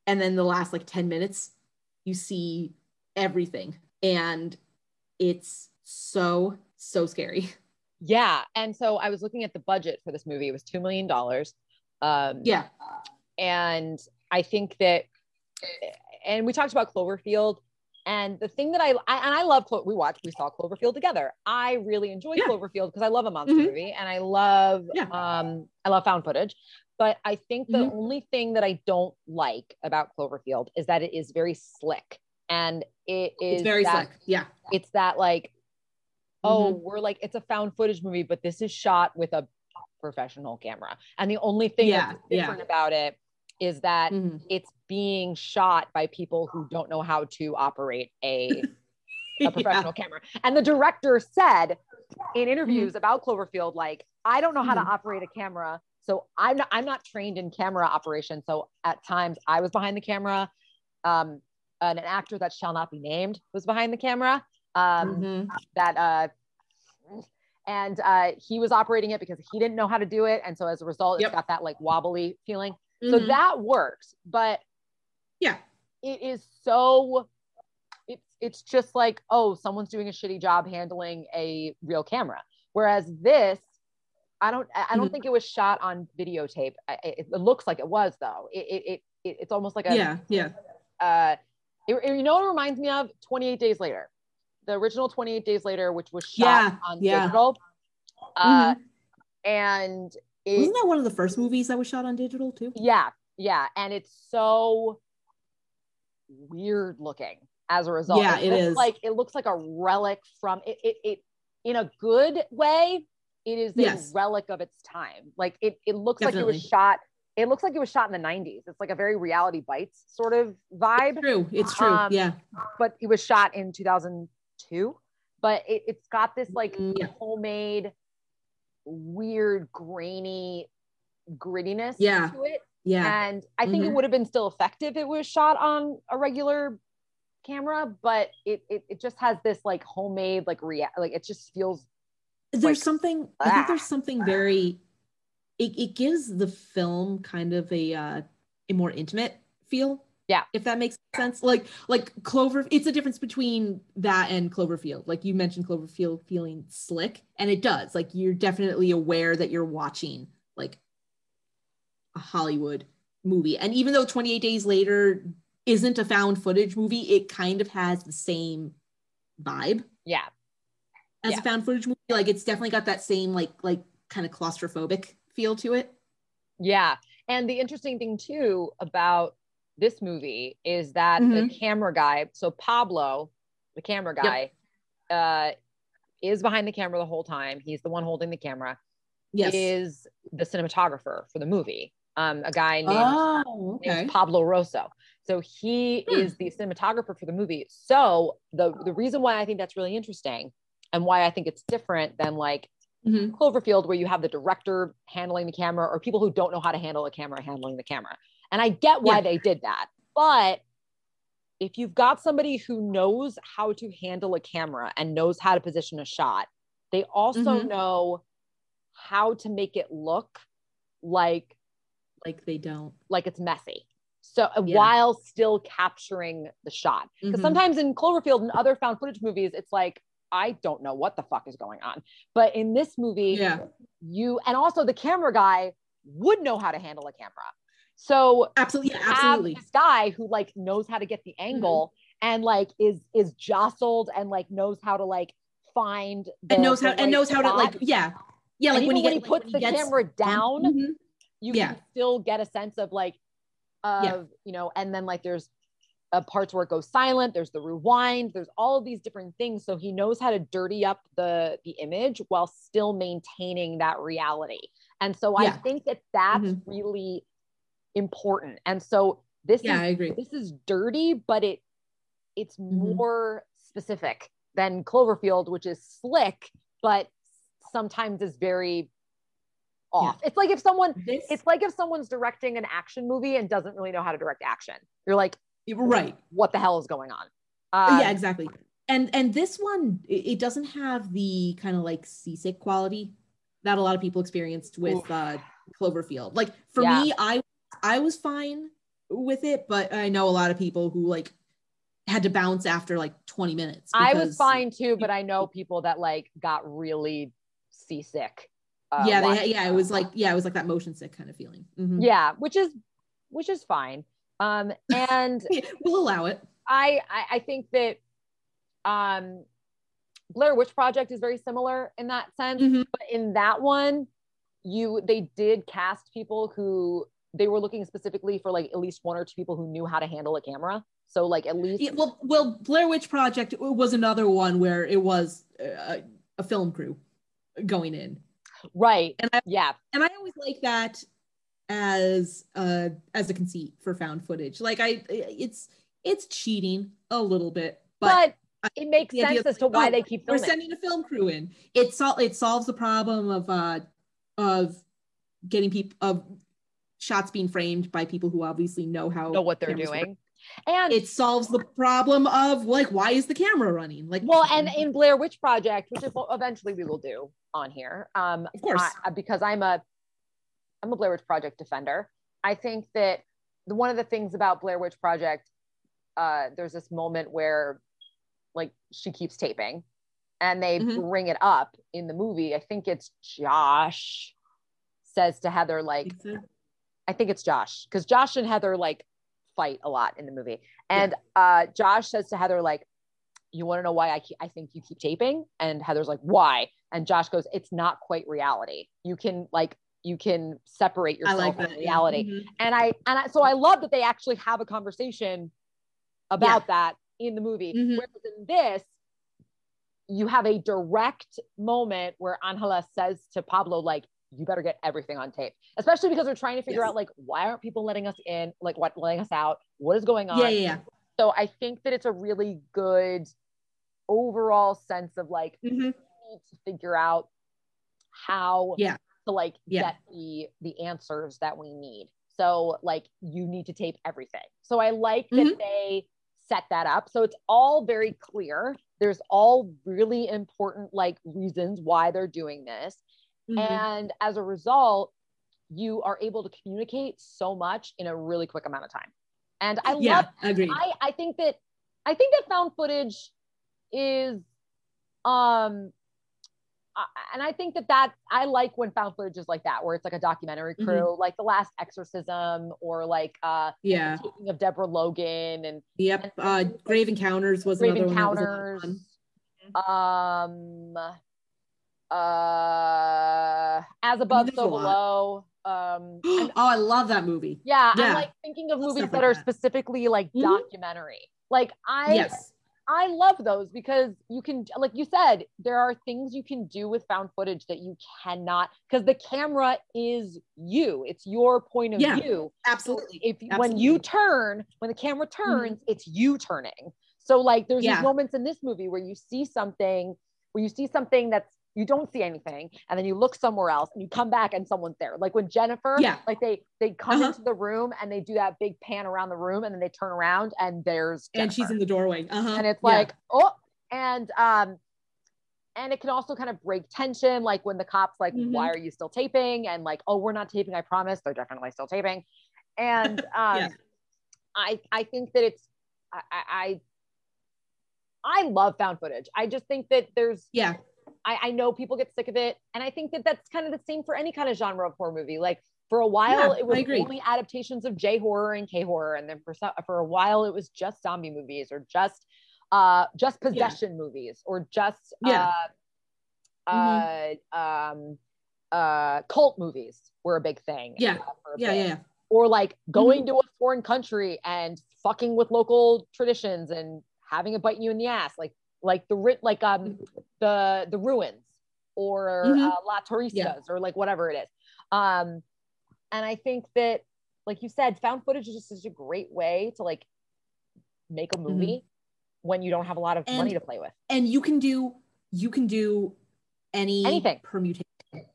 And then the last like ten minutes, you see everything. And it's so, so scary. Yeah. And so I was looking at the budget for this movie. It was two million dollars. Um, yeah. And I think that, and we talked about Cloverfield. And the thing that I, I and I love, we watched, we saw Cloverfield together. I really enjoyed yeah. Cloverfield because I love a monster mm-hmm. movie, and I love, yeah. um, I love found footage. But I think the mm-hmm. only thing that I don't like about Cloverfield is that it is very slick, and it is it's very that, slick. Yeah, it's that like, oh, mm-hmm. we're like it's a found footage movie, but this is shot with a professional camera, and the only thing yeah. that's different yeah. about it is that mm-hmm. it's being shot by people who don't know how to operate a, a professional yeah. camera. And the director said in interviews mm-hmm. about Cloverfield, like, I don't know how mm-hmm. to operate a camera. So I'm not, I'm not trained in camera operation. So at times I was behind the camera, um, and an actor that shall not be named was behind the camera. Um, mm-hmm. That, uh, and uh, he was operating it because he didn't know how to do it. And so as a result, yep. it's got that like wobbly feeling. So mm-hmm. that works, but yeah, it is so, it's, it's just like, oh, someone's doing a shitty job handling a real camera. Whereas this, I don't, I don't mm-hmm. think it was shot on videotape. It, it looks like it was though. It, it, it it's almost like a, yeah, yeah. Uh, it, it, you know what it reminds me of? twenty-eight days later, the original twenty-eight days later, which was shot yeah, on yeah. digital. Uh, mm-hmm. And It, wasn't that one of the first movies that was shot on digital too? Yeah, yeah, and it's so weird looking as a result. Yeah, it, it is. Like, it looks like a relic from, it, it, it in a good way, It is a yes. relic of its time. Like it, it looks Definitely. like it was shot. It looks like it was shot in the nineties. It's like a very Reality Bites sort of vibe. It's true. It's true. Um, yeah. But it was shot in two thousand two. But it, it's got this like yeah. homemade, weird, grainy grittiness yeah. to it. Yeah. And I think mm-hmm. it would have been still effective if it was shot on a regular camera, but it it, it just has this like homemade, like rea- like it just feels there's like, something ah, I think there's something very it, it gives the film kind of a uh, a more intimate feel. Yeah. If that makes sense. Like like Clover, it's a difference between that and Cloverfield. Like you mentioned Cloverfield feeling slick, and it does. Like you're definitely aware that you're watching like a Hollywood movie. And even though twenty-eight days later isn't a found footage movie, it kind of has the same vibe. Yeah. As yeah. a found footage movie, like it's definitely got that same like like kind of claustrophobic feel to it. Yeah. And the interesting thing too about this movie is that mm-hmm. the camera guy, so Pablo, the camera guy, yep. uh, is behind the camera the whole time. He's the one holding the camera. Yes. Is the cinematographer for the movie. Um, a guy named, oh, okay. named Pablo Rosso. So he hmm. is the cinematographer for the movie. So the, the reason why I think that's really interesting and why I think it's different than like mm-hmm. Cloverfield, where you have the director handling the camera or people who don't know how to handle a camera handling the camera. And I get why yeah. they did that. But if you've got somebody who knows how to handle a camera and knows how to position a shot, they also mm-hmm. know how to make it look like like they don't like it's messy, so yeah. while still capturing the shot, because mm-hmm. sometimes in Cloverfield and other found footage movies it's like I don't know what the fuck is going on, but in this movie yeah. you and also the camera guy would know how to handle a camera, so absolutely, yeah, absolutely. This guy who like knows how to get the angle mm-hmm. and like is is jostled and like knows how to like find the, and knows the how right and knows spot. How to like yeah Yeah, like when, even he gets, when he puts like when he the gets, camera down, mm-hmm. you yeah. can still get a sense of like, of yeah. you know, and then like there's uh, parts where it goes silent. There's the rewind. There's all of these different things. So he knows how to dirty up the the image while still maintaining that reality. And so yeah. I think that that's mm-hmm. really important. And so this yeah, is I agree. This is dirty, but it it's mm-hmm. more specific than Cloverfield, which is slick, but sometimes is very off. Yeah. It's like if someone, this, it's like if someone's directing an action movie and doesn't really know how to direct action. You're like, right, what the hell is going on? Um, yeah, exactly. And and this one, it doesn't have the kind of like seasick quality that a lot of people experienced with uh, Cloverfield. Like for yeah. me, I I was fine with it, but I know a lot of people who like had to bounce after like twenty minutes. I was fine too, but I know people that like got really seasick. Uh, yeah, they, yeah, it was like yeah, it was like that motion sick kind of feeling. Mm-hmm. Yeah, which is which is fine. Um, and yeah, we'll allow it. I, I I think that um, Blair Witch Project is very similar in that sense, mm-hmm. but in that one, you they did cast people who they were looking specifically for like at least one or two people who knew how to handle a camera. So like at least yeah, well, well, Blair Witch Project was another one where it was uh, a film crew going in, right? And I, yeah, and I always like that as uh as a conceit for found footage. Like I, it's it's cheating a little bit, but, but it makes sense as like, to why oh, they keep. Filming. We're sending a film crew in. It sol- it solves the problem of uh of getting people of shots being framed by people who obviously know how know what they're doing. Work. And it solves the problem of like, why is the camera running? Like, well, and in Blair Witch Project, which is, eventually we will do on here, um, of course, I, because I'm a, I'm a Blair Witch Project defender. I think that the, one of the things about Blair Witch Project, uh, there's this moment where, like, she keeps taping, and they mm-hmm. bring it up in the movie. I think it's Josh says to Heather, like, I think, so. I think it's Josh because Josh and Heather like. Fight a lot in the movie, and yeah. uh Josh says to Heather, like, you want to know why I keep, I think you keep taping? And Heather's like, why? And Josh goes, it's not quite reality. You can like you can separate yourself like from reality. Yeah. Mm-hmm. And I and I, so I love that they actually have a conversation about yeah. that in the movie. Mm-hmm. Whereas in this, you have a direct moment where Angela says to Pablo, like, you better get everything on tape, especially because they're trying to figure yes. out, like, why aren't people letting us in? Like, what, letting us out? What is going on? Yeah, yeah, yeah. So I think that it's a really good overall sense of, like, mm-hmm. we need to figure out how yeah. to, like, yeah. get the, the answers that we need. So, like, you need to tape everything. So I like mm-hmm. that they set that up. So it's all very clear. There's all really important, like, reasons why they're doing this. Mm-hmm. And as a result, you are able to communicate so much in a really quick amount of time. And I yeah, love, agreed. I, I think that, I think that found footage is, um, uh, and I think that that, I like when found footage is like that, where it's like a documentary crew, mm-hmm. like The Last Exorcism, or like, uh, yeah. The Taking of Deborah Logan, and yep. And, uh, Grave Encounters was Grave another Encounters, one. That was um, uh As Above, So Below, um and, oh I love that movie. yeah, yeah. I'm like thinking of movies that, like, are that. specifically like mm-hmm. documentary, like I yes. I love those, because you can, like you said, there are things you can do with found footage that you cannot, because the camera is you, it's your point of yeah, view. Absolutely. If absolutely. When you turn, when the camera turns, mm-hmm. it's you turning. So, like, there's yeah. these moments in this movie where you see something where you see something that's you don't see anything, and then you look somewhere else and you come back and someone's there. Like when Jennifer, yeah. like they they come uh-huh. into the room and they do that big pan around the room, and then they turn around and there's Jennifer. And she's in the doorway. Uh-huh. And it's like, yeah. oh, and um, and it can also kind of break tension. Like when the cop's like, mm-hmm. why are you still taping? And like, oh, we're not taping, I promise. They're definitely still taping. And um, yeah. I I think that it's, I, I, I love found footage. I just think that there's- yeah. I, I know people get sick of it. And I think that that's kind of the same for any kind of genre of horror movie. Like for a while, yeah, it was only adaptations of J horror and K horror. And then for some, for a while, it was just zombie movies, or just, uh, just possession yeah. movies, or just, yeah. uh, mm-hmm. uh, um, uh, cult movies were a big thing. Yeah. Uh, for a yeah, yeah. Yeah. Or like going mm-hmm. to a foreign country and fucking with local traditions and having it bite you in the ass. Like, like the like um the the Ruins, or mm-hmm. uh, La Turistas, yeah. or like whatever it is, um and I think that, like you said, found footage is just such a great way to, like, make a movie mm-hmm. when you don't have a lot of and, money to play with, and you can do you can do any anything permutation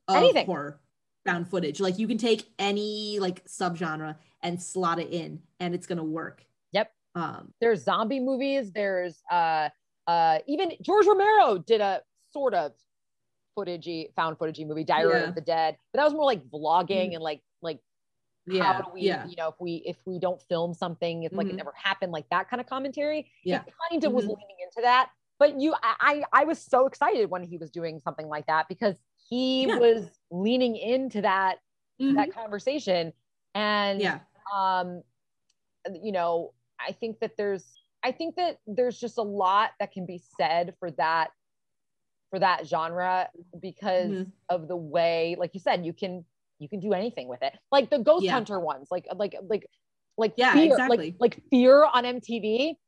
of anything. Horror found footage, like you can take any, like, subgenre and slot it in, and it's gonna work. Yep. Um there's zombie movies, there's uh Uh, even George Romero did a sort of footagey, found footagey movie, Diary yeah. of the Dead, but that was more like vlogging mm-hmm. and like, like yeah. how do we, yeah. you know, if we if we don't film something, it's mm-hmm. like it never happened, like that kind of commentary. Yeah. It kind of mm-hmm. was leaning into that, but you, I, I, I was so excited when he was doing something like that, because he yeah. was leaning into that mm-hmm. that conversation, and yeah. um, you know, I think that there's. I think that there's just a lot that can be said for that, for that genre, because mm-hmm. of the way, like you said, you can, you can do anything with it. Like the Ghost yeah. Hunter ones, like, like, like, like, yeah, Fear, exactly. like, like Fear on M T V.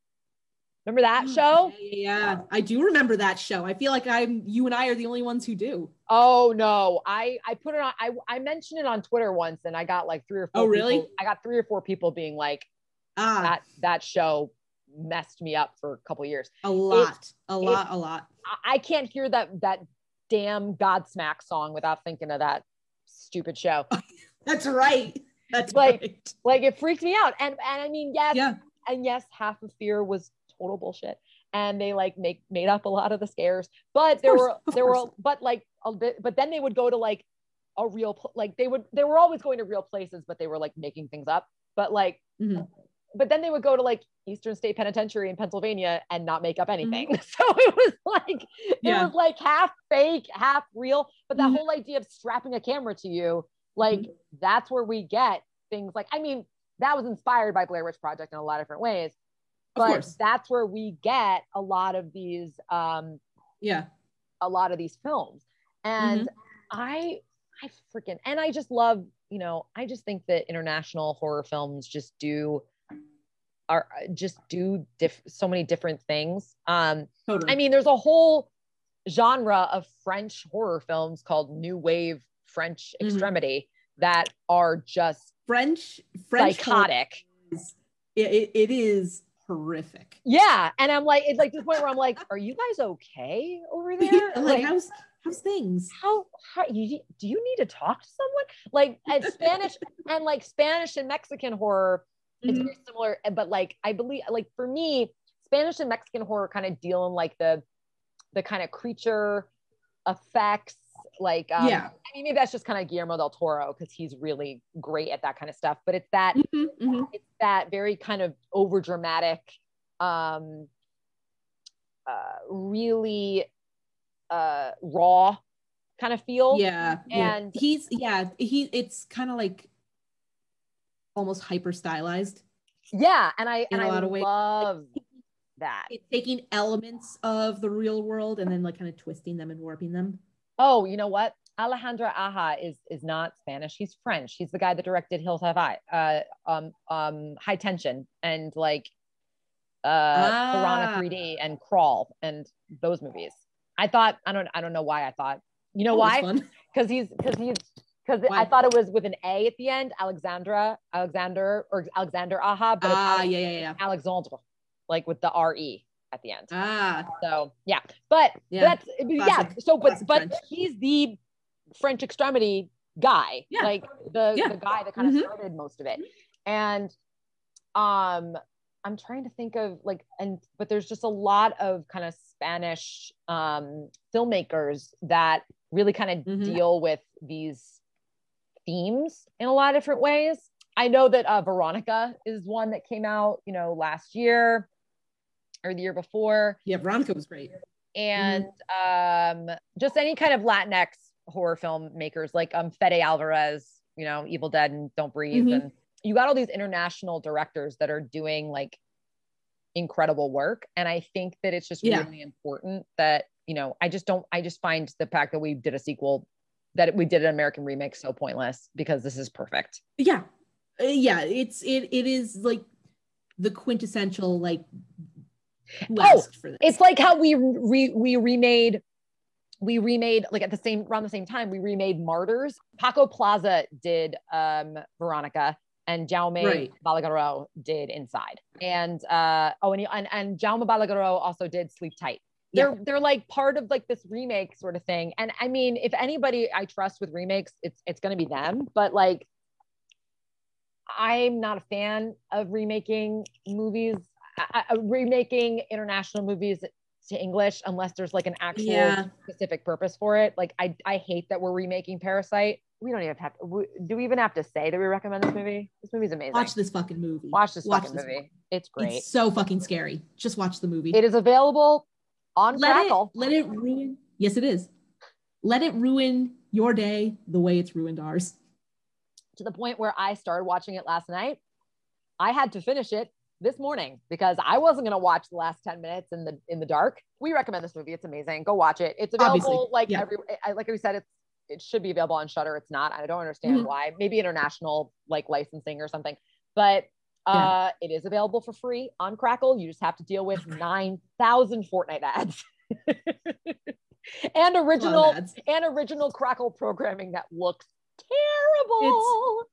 Remember that oh, show? Yeah. I do remember that show. I feel like I'm, you and I are the only ones who do. Oh no. I, I put it on, I, I mentioned it on Twitter once, and I got like three or four. Oh really? People, I got three or four people being like, ah. that, that show messed me up for a couple of years. A lot, it, a lot, it, a lot. I can't hear that that damn Godsmack song without thinking of that stupid show. That's right. That's like, right. Like it freaked me out. And and I mean, yes, yeah. and yes, half of Fear was total bullshit, and they like make made up a lot of the scares. But there were there were but like a bit. But then they would go to like a real like they would they were always going to real places, but they were like making things up. But like. Mm-hmm. But then they would go to like Eastern State Penitentiary in Pennsylvania and not make up anything. Mm-hmm. So it was like, it yeah. was like half fake, half real, but that mm-hmm. whole idea of strapping a camera to you, like mm-hmm. that's where we get things like, I mean, that was inspired by Blair Witch Project in a lot of different ways, but that's where we get a lot of these, um, yeah, a lot of these films. And mm-hmm. I, I freaking, and I just love, you know, I just think that international horror films just do are just do diff- so many different things. Um, totally. I mean, there's a whole genre of French horror films called New Wave French Extremity mm-hmm. that are just French, French psychotic. Is, it, it is horrific. Yeah. And I'm like, it's like this point where I'm like, are you guys okay over there? Yeah, like, like how's how's things? How how you do you need to talk to someone? Like at Spanish and like Spanish and Mexican horror, mm-hmm. it's very similar. But like I believe like for me, Spanish and Mexican horror kind of deal in like the the kind of creature effects, like um, yeah. I mean, maybe that's just kind of Guillermo del Toro because he's really great at that kind of stuff. But it's that mm-hmm, mm-hmm. it's that very kind of over dramatic, um, uh, really uh, raw kind of feel. Yeah, and yeah. he's yeah he it's kind of like almost hyper stylized. Yeah, and I in and a I lot of ways. love. that it's taking elements of the real world and then like kind of twisting them and warping them. Oh, you know what, Alexandre Aja is is not Spanish, he's French. He's the guy that directed Hills Have Eye, uh um um High Tension, and like uh ah. Piranha three D and Crawl and those movies. I thought I don't I don't know why I thought you know that why because he's because he's because I thought it was with an A at the end, Alexandra Alexander or Alexandre Aja, but ah, it's yeah, yeah, yeah. Alexandre, like with the R E at the end. Ah. So yeah, but yeah. that's, classic. yeah. So, but, classic but French. He's the French extremity guy, yeah. like the, yeah. the guy that kind of mm-hmm. started most of it. And um, I'm trying to think of like, and, but there's just a lot of kind of Spanish um, filmmakers that really kind of mm-hmm. deal with these themes in a lot of different ways. I know that uh, Veronica is one that came out, you know, last year. Or the year before. Yeah, Veronica was great. And mm-hmm. um, just any kind of Latinx horror film makers like um, Fede Alvarez, you know, Evil Dead and Don't Breathe. Mm-hmm. And you got all these international directors that are doing like incredible work. And I think that it's just yeah. really important that, you know, I just don't, I just find the fact that we did a sequel, that we did an American remake so pointless because this is perfect. Yeah. Uh, yeah. It's, it, it is like the quintessential, like, oh, for this. It's like how we re, we remade we remade like at the same around the same time we remade Martyrs. Paco Plaza did um Veronica and Jaume right. Balagueró did Inside, and uh oh and, he, and and Jaume Balagueró also did Sleep Tight. They're yeah. they're like part of like this remake sort of thing. And I mean, if anybody I trust with remakes, it's it's going to be them. But like, I'm not a fan of remaking movies. I, I, remaking international movies to English unless there's like an actual yeah. specific purpose for it. Like I, I hate that we're remaking Parasite. We don't even have to, we, do we even have to say that we recommend this movie? This movie's amazing. Watch this fucking movie. Watch this watch fucking this movie. movie. It's great. It's so fucking scary. Just watch the movie. It is available on let Crackle. It, let it ruin, yes it is. Let it ruin your day the way it's ruined ours. To the point where I started watching it last night. I had to finish it this morning because I wasn't going to watch the last ten minutes in the, in the dark. We recommend this movie. It's amazing. Go watch it. It's available. Obviously, like yeah. every, I, like we said, it's, it should be available on Shudder. It's not, I don't understand mm-hmm. why. Maybe international like licensing or something, but uh, yeah. it is available for free on Crackle. You just have to deal with nine thousand Fortnite ads and original, ads. and original Crackle programming that looks terrible. It's-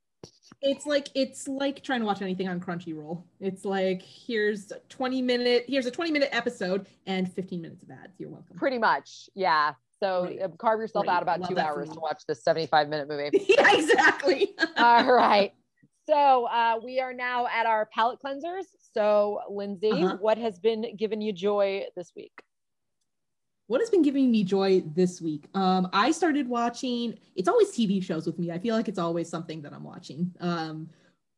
It's like it's like trying to watch anything on Crunchyroll. It's like here's a twenty minute here's a twenty minute episode and fifteen minutes of ads. You're welcome. Pretty much, yeah. So right. carve yourself right. out about Love two hours to watch this seventy-five minute movie. Yeah, exactly. All right. So uh, we are now at our palate cleansers. So Lindsay, uh-huh. what has been giving you joy this week? What has been giving me joy this week? Um, I started watching, it's always T V shows with me. I feel like it's always something that I'm watching. Um,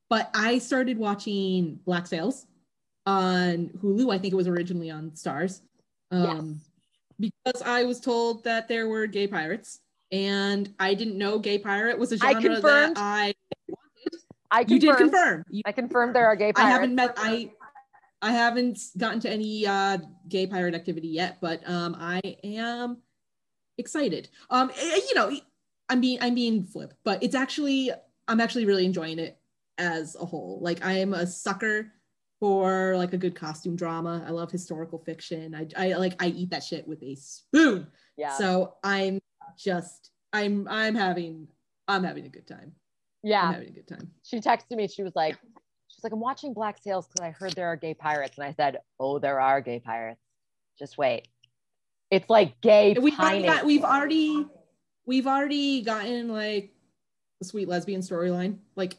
but I started watching Black Sails on Hulu. I think it was originally on Stars. Um, yes. Because I was told that there were gay pirates. And I didn't know gay pirate was a genre I that I wanted. I confirmed. You did confirm. You I confirmed there are gay pirates. I haven't met... I. I haven't gotten to any uh, gay pirate activity yet, but um, I am excited. Um, you know, I'm being I'm being flip, but it's actually I'm actually really enjoying it as a whole. Like I am a sucker for like a good costume drama. I love historical fiction. I, I like I eat that shit with a spoon. Yeah. So I'm just, I'm, I'm having, I'm having a good time. Yeah. I'm having a good time. She texted me. She was like, she's like, I'm watching Black Sails because I heard there are gay pirates. And I said, oh, there are gay pirates. Just wait. It's like gay we've already, got, we've already We've already gotten like the sweet lesbian storyline. Like,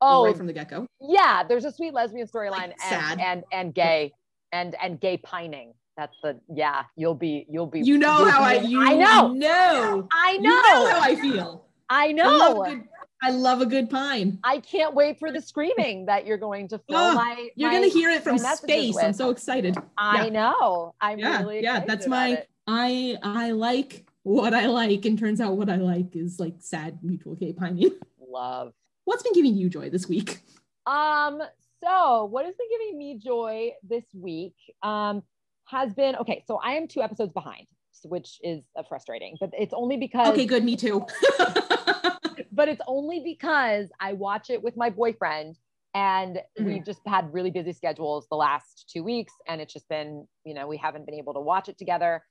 oh, right from the get-go. Yeah, there's a sweet lesbian storyline, like, and, and and gay and and gay pining. That's the yeah, you'll be you'll be You know how I you I know. know I know. You know how I feel. I know. I love, good, I love a good pine. I can't wait for the screaming that you're going to fill oh, my You're my, gonna hear it from space. With. I'm so excited. I yeah. know. I'm yeah, really excited. Yeah, that's my it. I I like what I like, and turns out what I like is like sad mutual gay pining. Love. What's been giving you joy this week? Um, so what has been giving me joy this week um, has been, okay, so I am two episodes behind, which is uh, frustrating, but it's only because- Okay, good, me too. But it's only because I watch it with my boyfriend, and mm-hmm. we've just had really busy schedules the last two weeks. And it's just been, you know, we haven't been able to watch it together.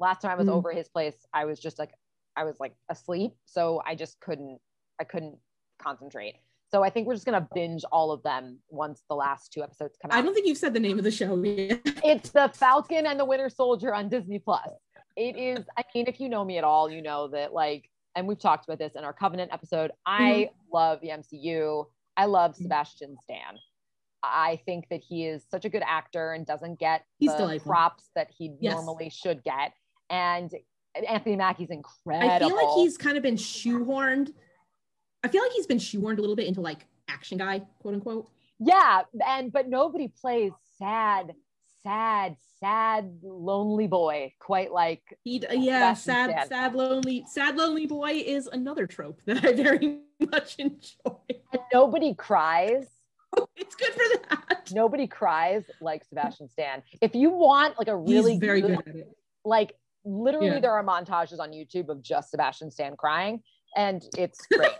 Last time I was mm-hmm. over his place, I was just like, I was like asleep. So I just couldn't, I couldn't concentrate. So I think we're just gonna binge all of them once the last two episodes come out. I don't think you've said the name of the show yet. It's The Falcon and the Winter Soldier on Disney Plus. It is, I mean, if you know me at all, you know that, like, and we've talked about this in our Covenant episode, I mm-hmm. love the M C U. I love Sebastian Stan. I think that he is such a good actor and doesn't get He's the delightful. props that he yes. normally should get. And Anthony Mackie's incredible. I feel like he's kind of been shoehorned. I feel like he's been shoehorned a little bit into like action guy, quote unquote. Yeah, and but nobody plays sad, sad, sad, lonely boy quite like he. Yeah, sad, sad, sad, lonely, sad, lonely boy is another trope that I very much enjoy. And nobody cries. Oh, it's good for that. Nobody cries like Sebastian Stan. If you want like a really he's very good, good at it. Like literally, yeah. there are montages on YouTube of just Sebastian Stan crying. And it's great.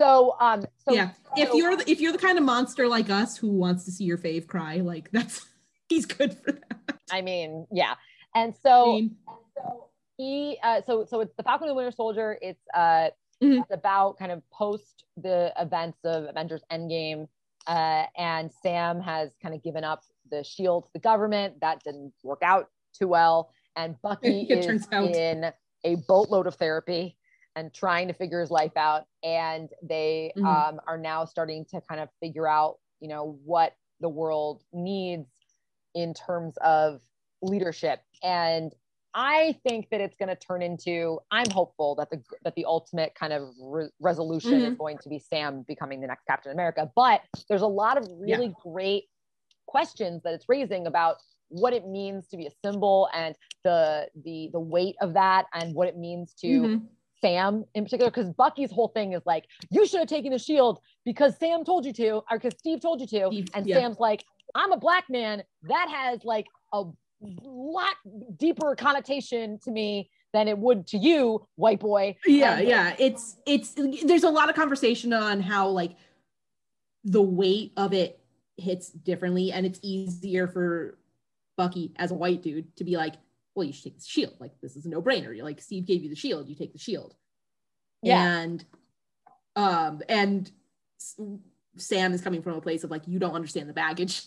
So, um, so yeah, if you're the, if you're the kind of monster like us who wants to see your fave cry, like that's he's good for that. I mean, yeah, and so, I mean, and so he, uh, so so it's The Falcon and the Winter Soldier. It's uh, mm-hmm. it's about kind of post the events of Avengers Endgame, uh, and Sam has kind of given up the shield to the government. That didn't work out too well, and Bucky is in a boatload of therapy and trying to figure his life out. And they mm-hmm. um, are now starting to kind of figure out, you know, what the world needs in terms of leadership. And I think that it's going to turn into, I'm hopeful that the that the ultimate kind of re- resolution mm-hmm. is going to be Sam becoming the next Captain America. But there's a lot of really yeah. great questions that it's raising about what it means to be a symbol and the the the weight of that and what it means to... Mm-hmm. Sam in particular, because Bucky's whole thing is like, you should have taken the shield because Sam told you to, or because Steve told you to. Steve, and yeah. Sam's like, I'm a black man. That has like a lot deeper connotation to me than it would to you, white boy. Yeah, and- yeah. It's, it's, there's a lot of conversation on how like the weight of it hits differently. And it's easier for Bucky as a white dude to be like, well, you should take the shield. Like, this is a no-brainer. You're like, Steve gave you the shield. You take the shield. Yeah. And, um, and Sam is coming from a place of like, you don't understand the baggage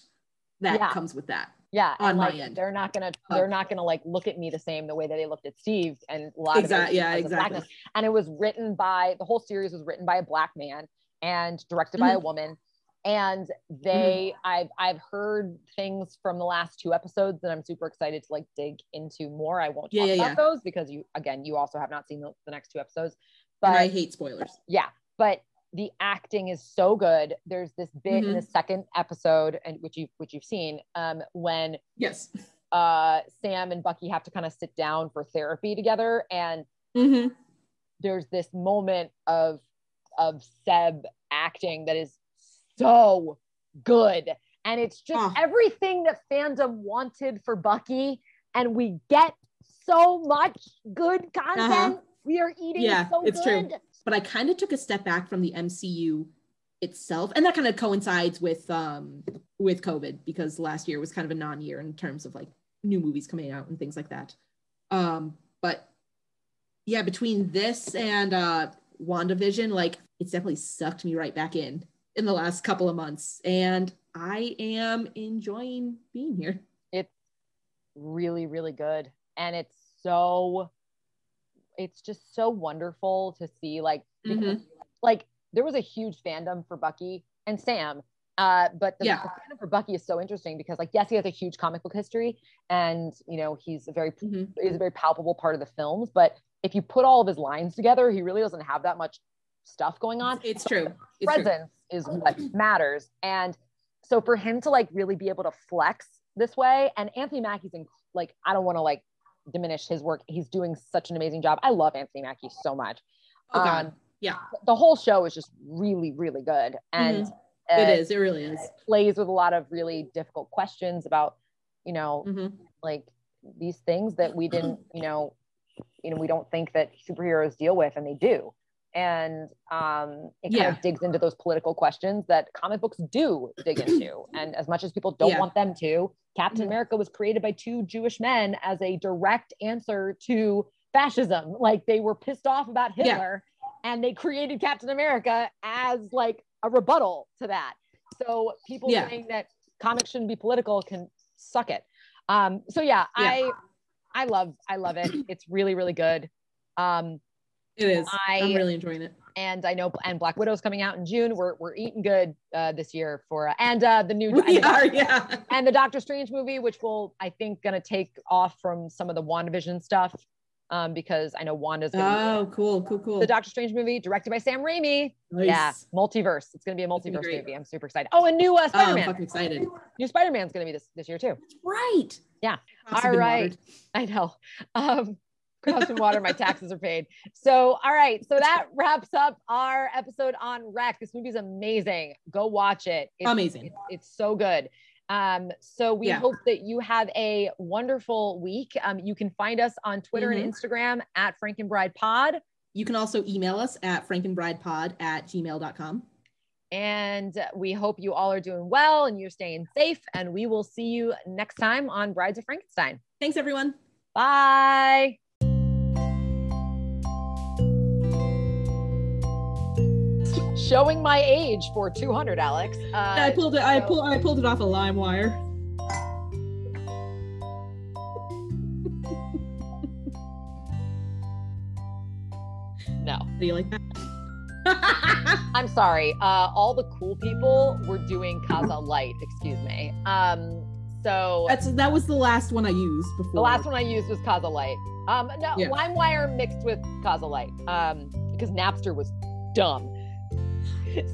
that yeah. comes with that. Yeah. On and, my like, end, they're not gonna, they're okay. not gonna like look at me the same the way that they looked at Steve. And a lot exactly. of yeah, exactly. And it was written by the whole series was written by a black man and directed mm-hmm. by a woman. And they, mm-hmm. I've, I've heard things from the last two episodes that I'm super excited to like dig into more. I won't talk yeah, yeah, about yeah. those because you, again, you also have not seen the, the next two episodes, but and I hate spoilers. Yeah. But the acting is so good. There's this bit mm-hmm. in the second episode and which you, which you've seen, um, when yes, uh, Sam and Bucky have to kind of sit down for therapy together. And mm-hmm. there's this moment of, of Seb acting that is so good. And it's just oh. everything that fandom wanted for Bucky. And we get so much good content. Uh-huh. We are eating yeah, so it's good. True. But I kind of took a step back from the M C U itself. And that kind of coincides with um with COVID, because last year was kind of a non-year in terms of like new movies coming out and things like that. Um, but yeah, between this and uh, WandaVision, like, it's definitely sucked me right back in in the last couple of months. And I am enjoying being here. It's really, really good. And it's so, it's just so wonderful to see, like, because, mm-hmm. like, there was a huge fandom for Bucky and Sam. Uh, but the, yeah. the fandom for Bucky is so interesting because, like, yes, he has a huge comic book history, and you know he's a very mm-hmm. he's a very palpable part of the films. But if you put all of his lines together, he really doesn't have that much stuff going on. It's so true. It's presence true. is what matters, and so for him to like really be able to flex this way, and Anthony Mackie's in, like, I don't want to like diminish his work. He's doing such an amazing job. I love Anthony Mackie so much. Oh, um, yeah, the whole show is just really, really good, and. Mm-hmm. Uh, it is, it really is. It plays with a lot of really difficult questions about, you know, mm-hmm. like these things that we didn't, you know, you know, we don't think that superheroes deal with, and they do. And um, it yeah. kind of digs into those political questions that comic books do dig into. And as much as people don't yeah. want them to, Captain mm-hmm. America was created by two Jewish men as a direct answer to fascism. Like, they were pissed off about Hitler yeah. and they created Captain America as like a rebuttal to that. So people yeah. saying that comics shouldn't be political can suck it. Um, so yeah, yeah, I I love I love it. It's really, really good. Um, it is. I, I'm really enjoying it. And I know, and Black Widow's coming out in June. We're we're eating good uh, this year for uh, and uh, the new we and, are, yeah. and the Doctor Strange movie, which will I think gonna take off from some of the WandaVision stuff um, because I know Wanda's gonna oh, be cool, cool, cool. The Doctor Strange movie directed by Sam Raimi. Nice. Yeah, multiverse. It's going to be a multiverse movie. I'm super excited. Oh, a new uh, Spider-Man. Oh, I'm fucking excited. New Spider-Man's going to be this, this year too. That's right. Yeah. Cross all right. Watered. I know. Um, cross and water, my taxes are paid. So, all right. So that wraps up our episode on R E C. This movie's amazing. Go watch it. It's amazing. It's, it's so good. Um, so we yeah. hope that you have a wonderful week. Um, you can find us on Twitter mm-hmm. and Instagram at FrankenbridePod. You can also email us at frankenbridepod at gmail dot com. And we hope you all are doing well and you're staying safe. And we will see you next time on Brides of Frankenstein. Thanks, everyone. Bye. Showing my age for two hundred, Alex. Uh, yeah, I pulled it. I pulled. I pulled it off a LimeWire. No. Do you like that? I'm sorry. Uh, all the cool people were doing Casa Light. Excuse me. Um, so that's that was the last one I used before. The last one I used was Casa Light. Um, no, yeah. LimeWire mixed with Casa Light. Um, because Napster was dumb.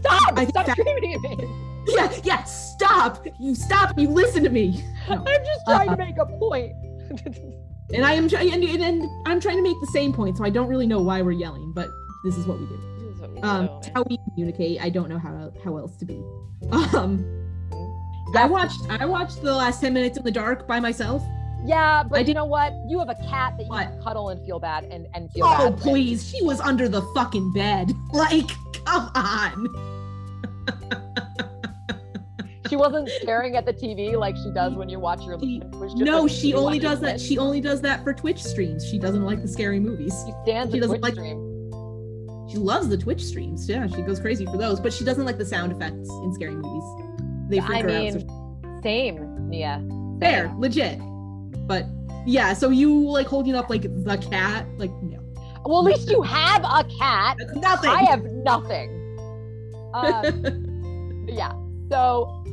Stop! I stop that- screaming at me. Yeah, yeah. Stop! You stop! You listen to me. No. I'm just trying uh-huh. to make a point. And I am trying, and, and I'm trying to make the same point, so I don't really know why we're yelling, but this is what we do. This is what we do. Um, it's how we communicate. I don't know how how else to be. Um, I watched I watched the last ten minutes in the dark by myself. Yeah, but I you know what? You have a cat that you what? can cuddle and feel bad and and feel. Oh bad please! With. She was under the fucking bed. Like, come on. She wasn't staring at the T V like she does when you watch your. She, just no, like she only does that. She only does that for Twitch streams. She doesn't like the scary movies. She stands. She doesn't Twitch like. Stream. She loves the Twitch streams. Yeah, she goes crazy for those. But she doesn't like the sound effects in scary movies. They freak I her mean, out. So she... Same, Nia. Fair, yeah. legit. But yeah, so you like holding up like the cat, like no. Well, at least you have a cat. That's nothing. I have nothing. Um, yeah. So.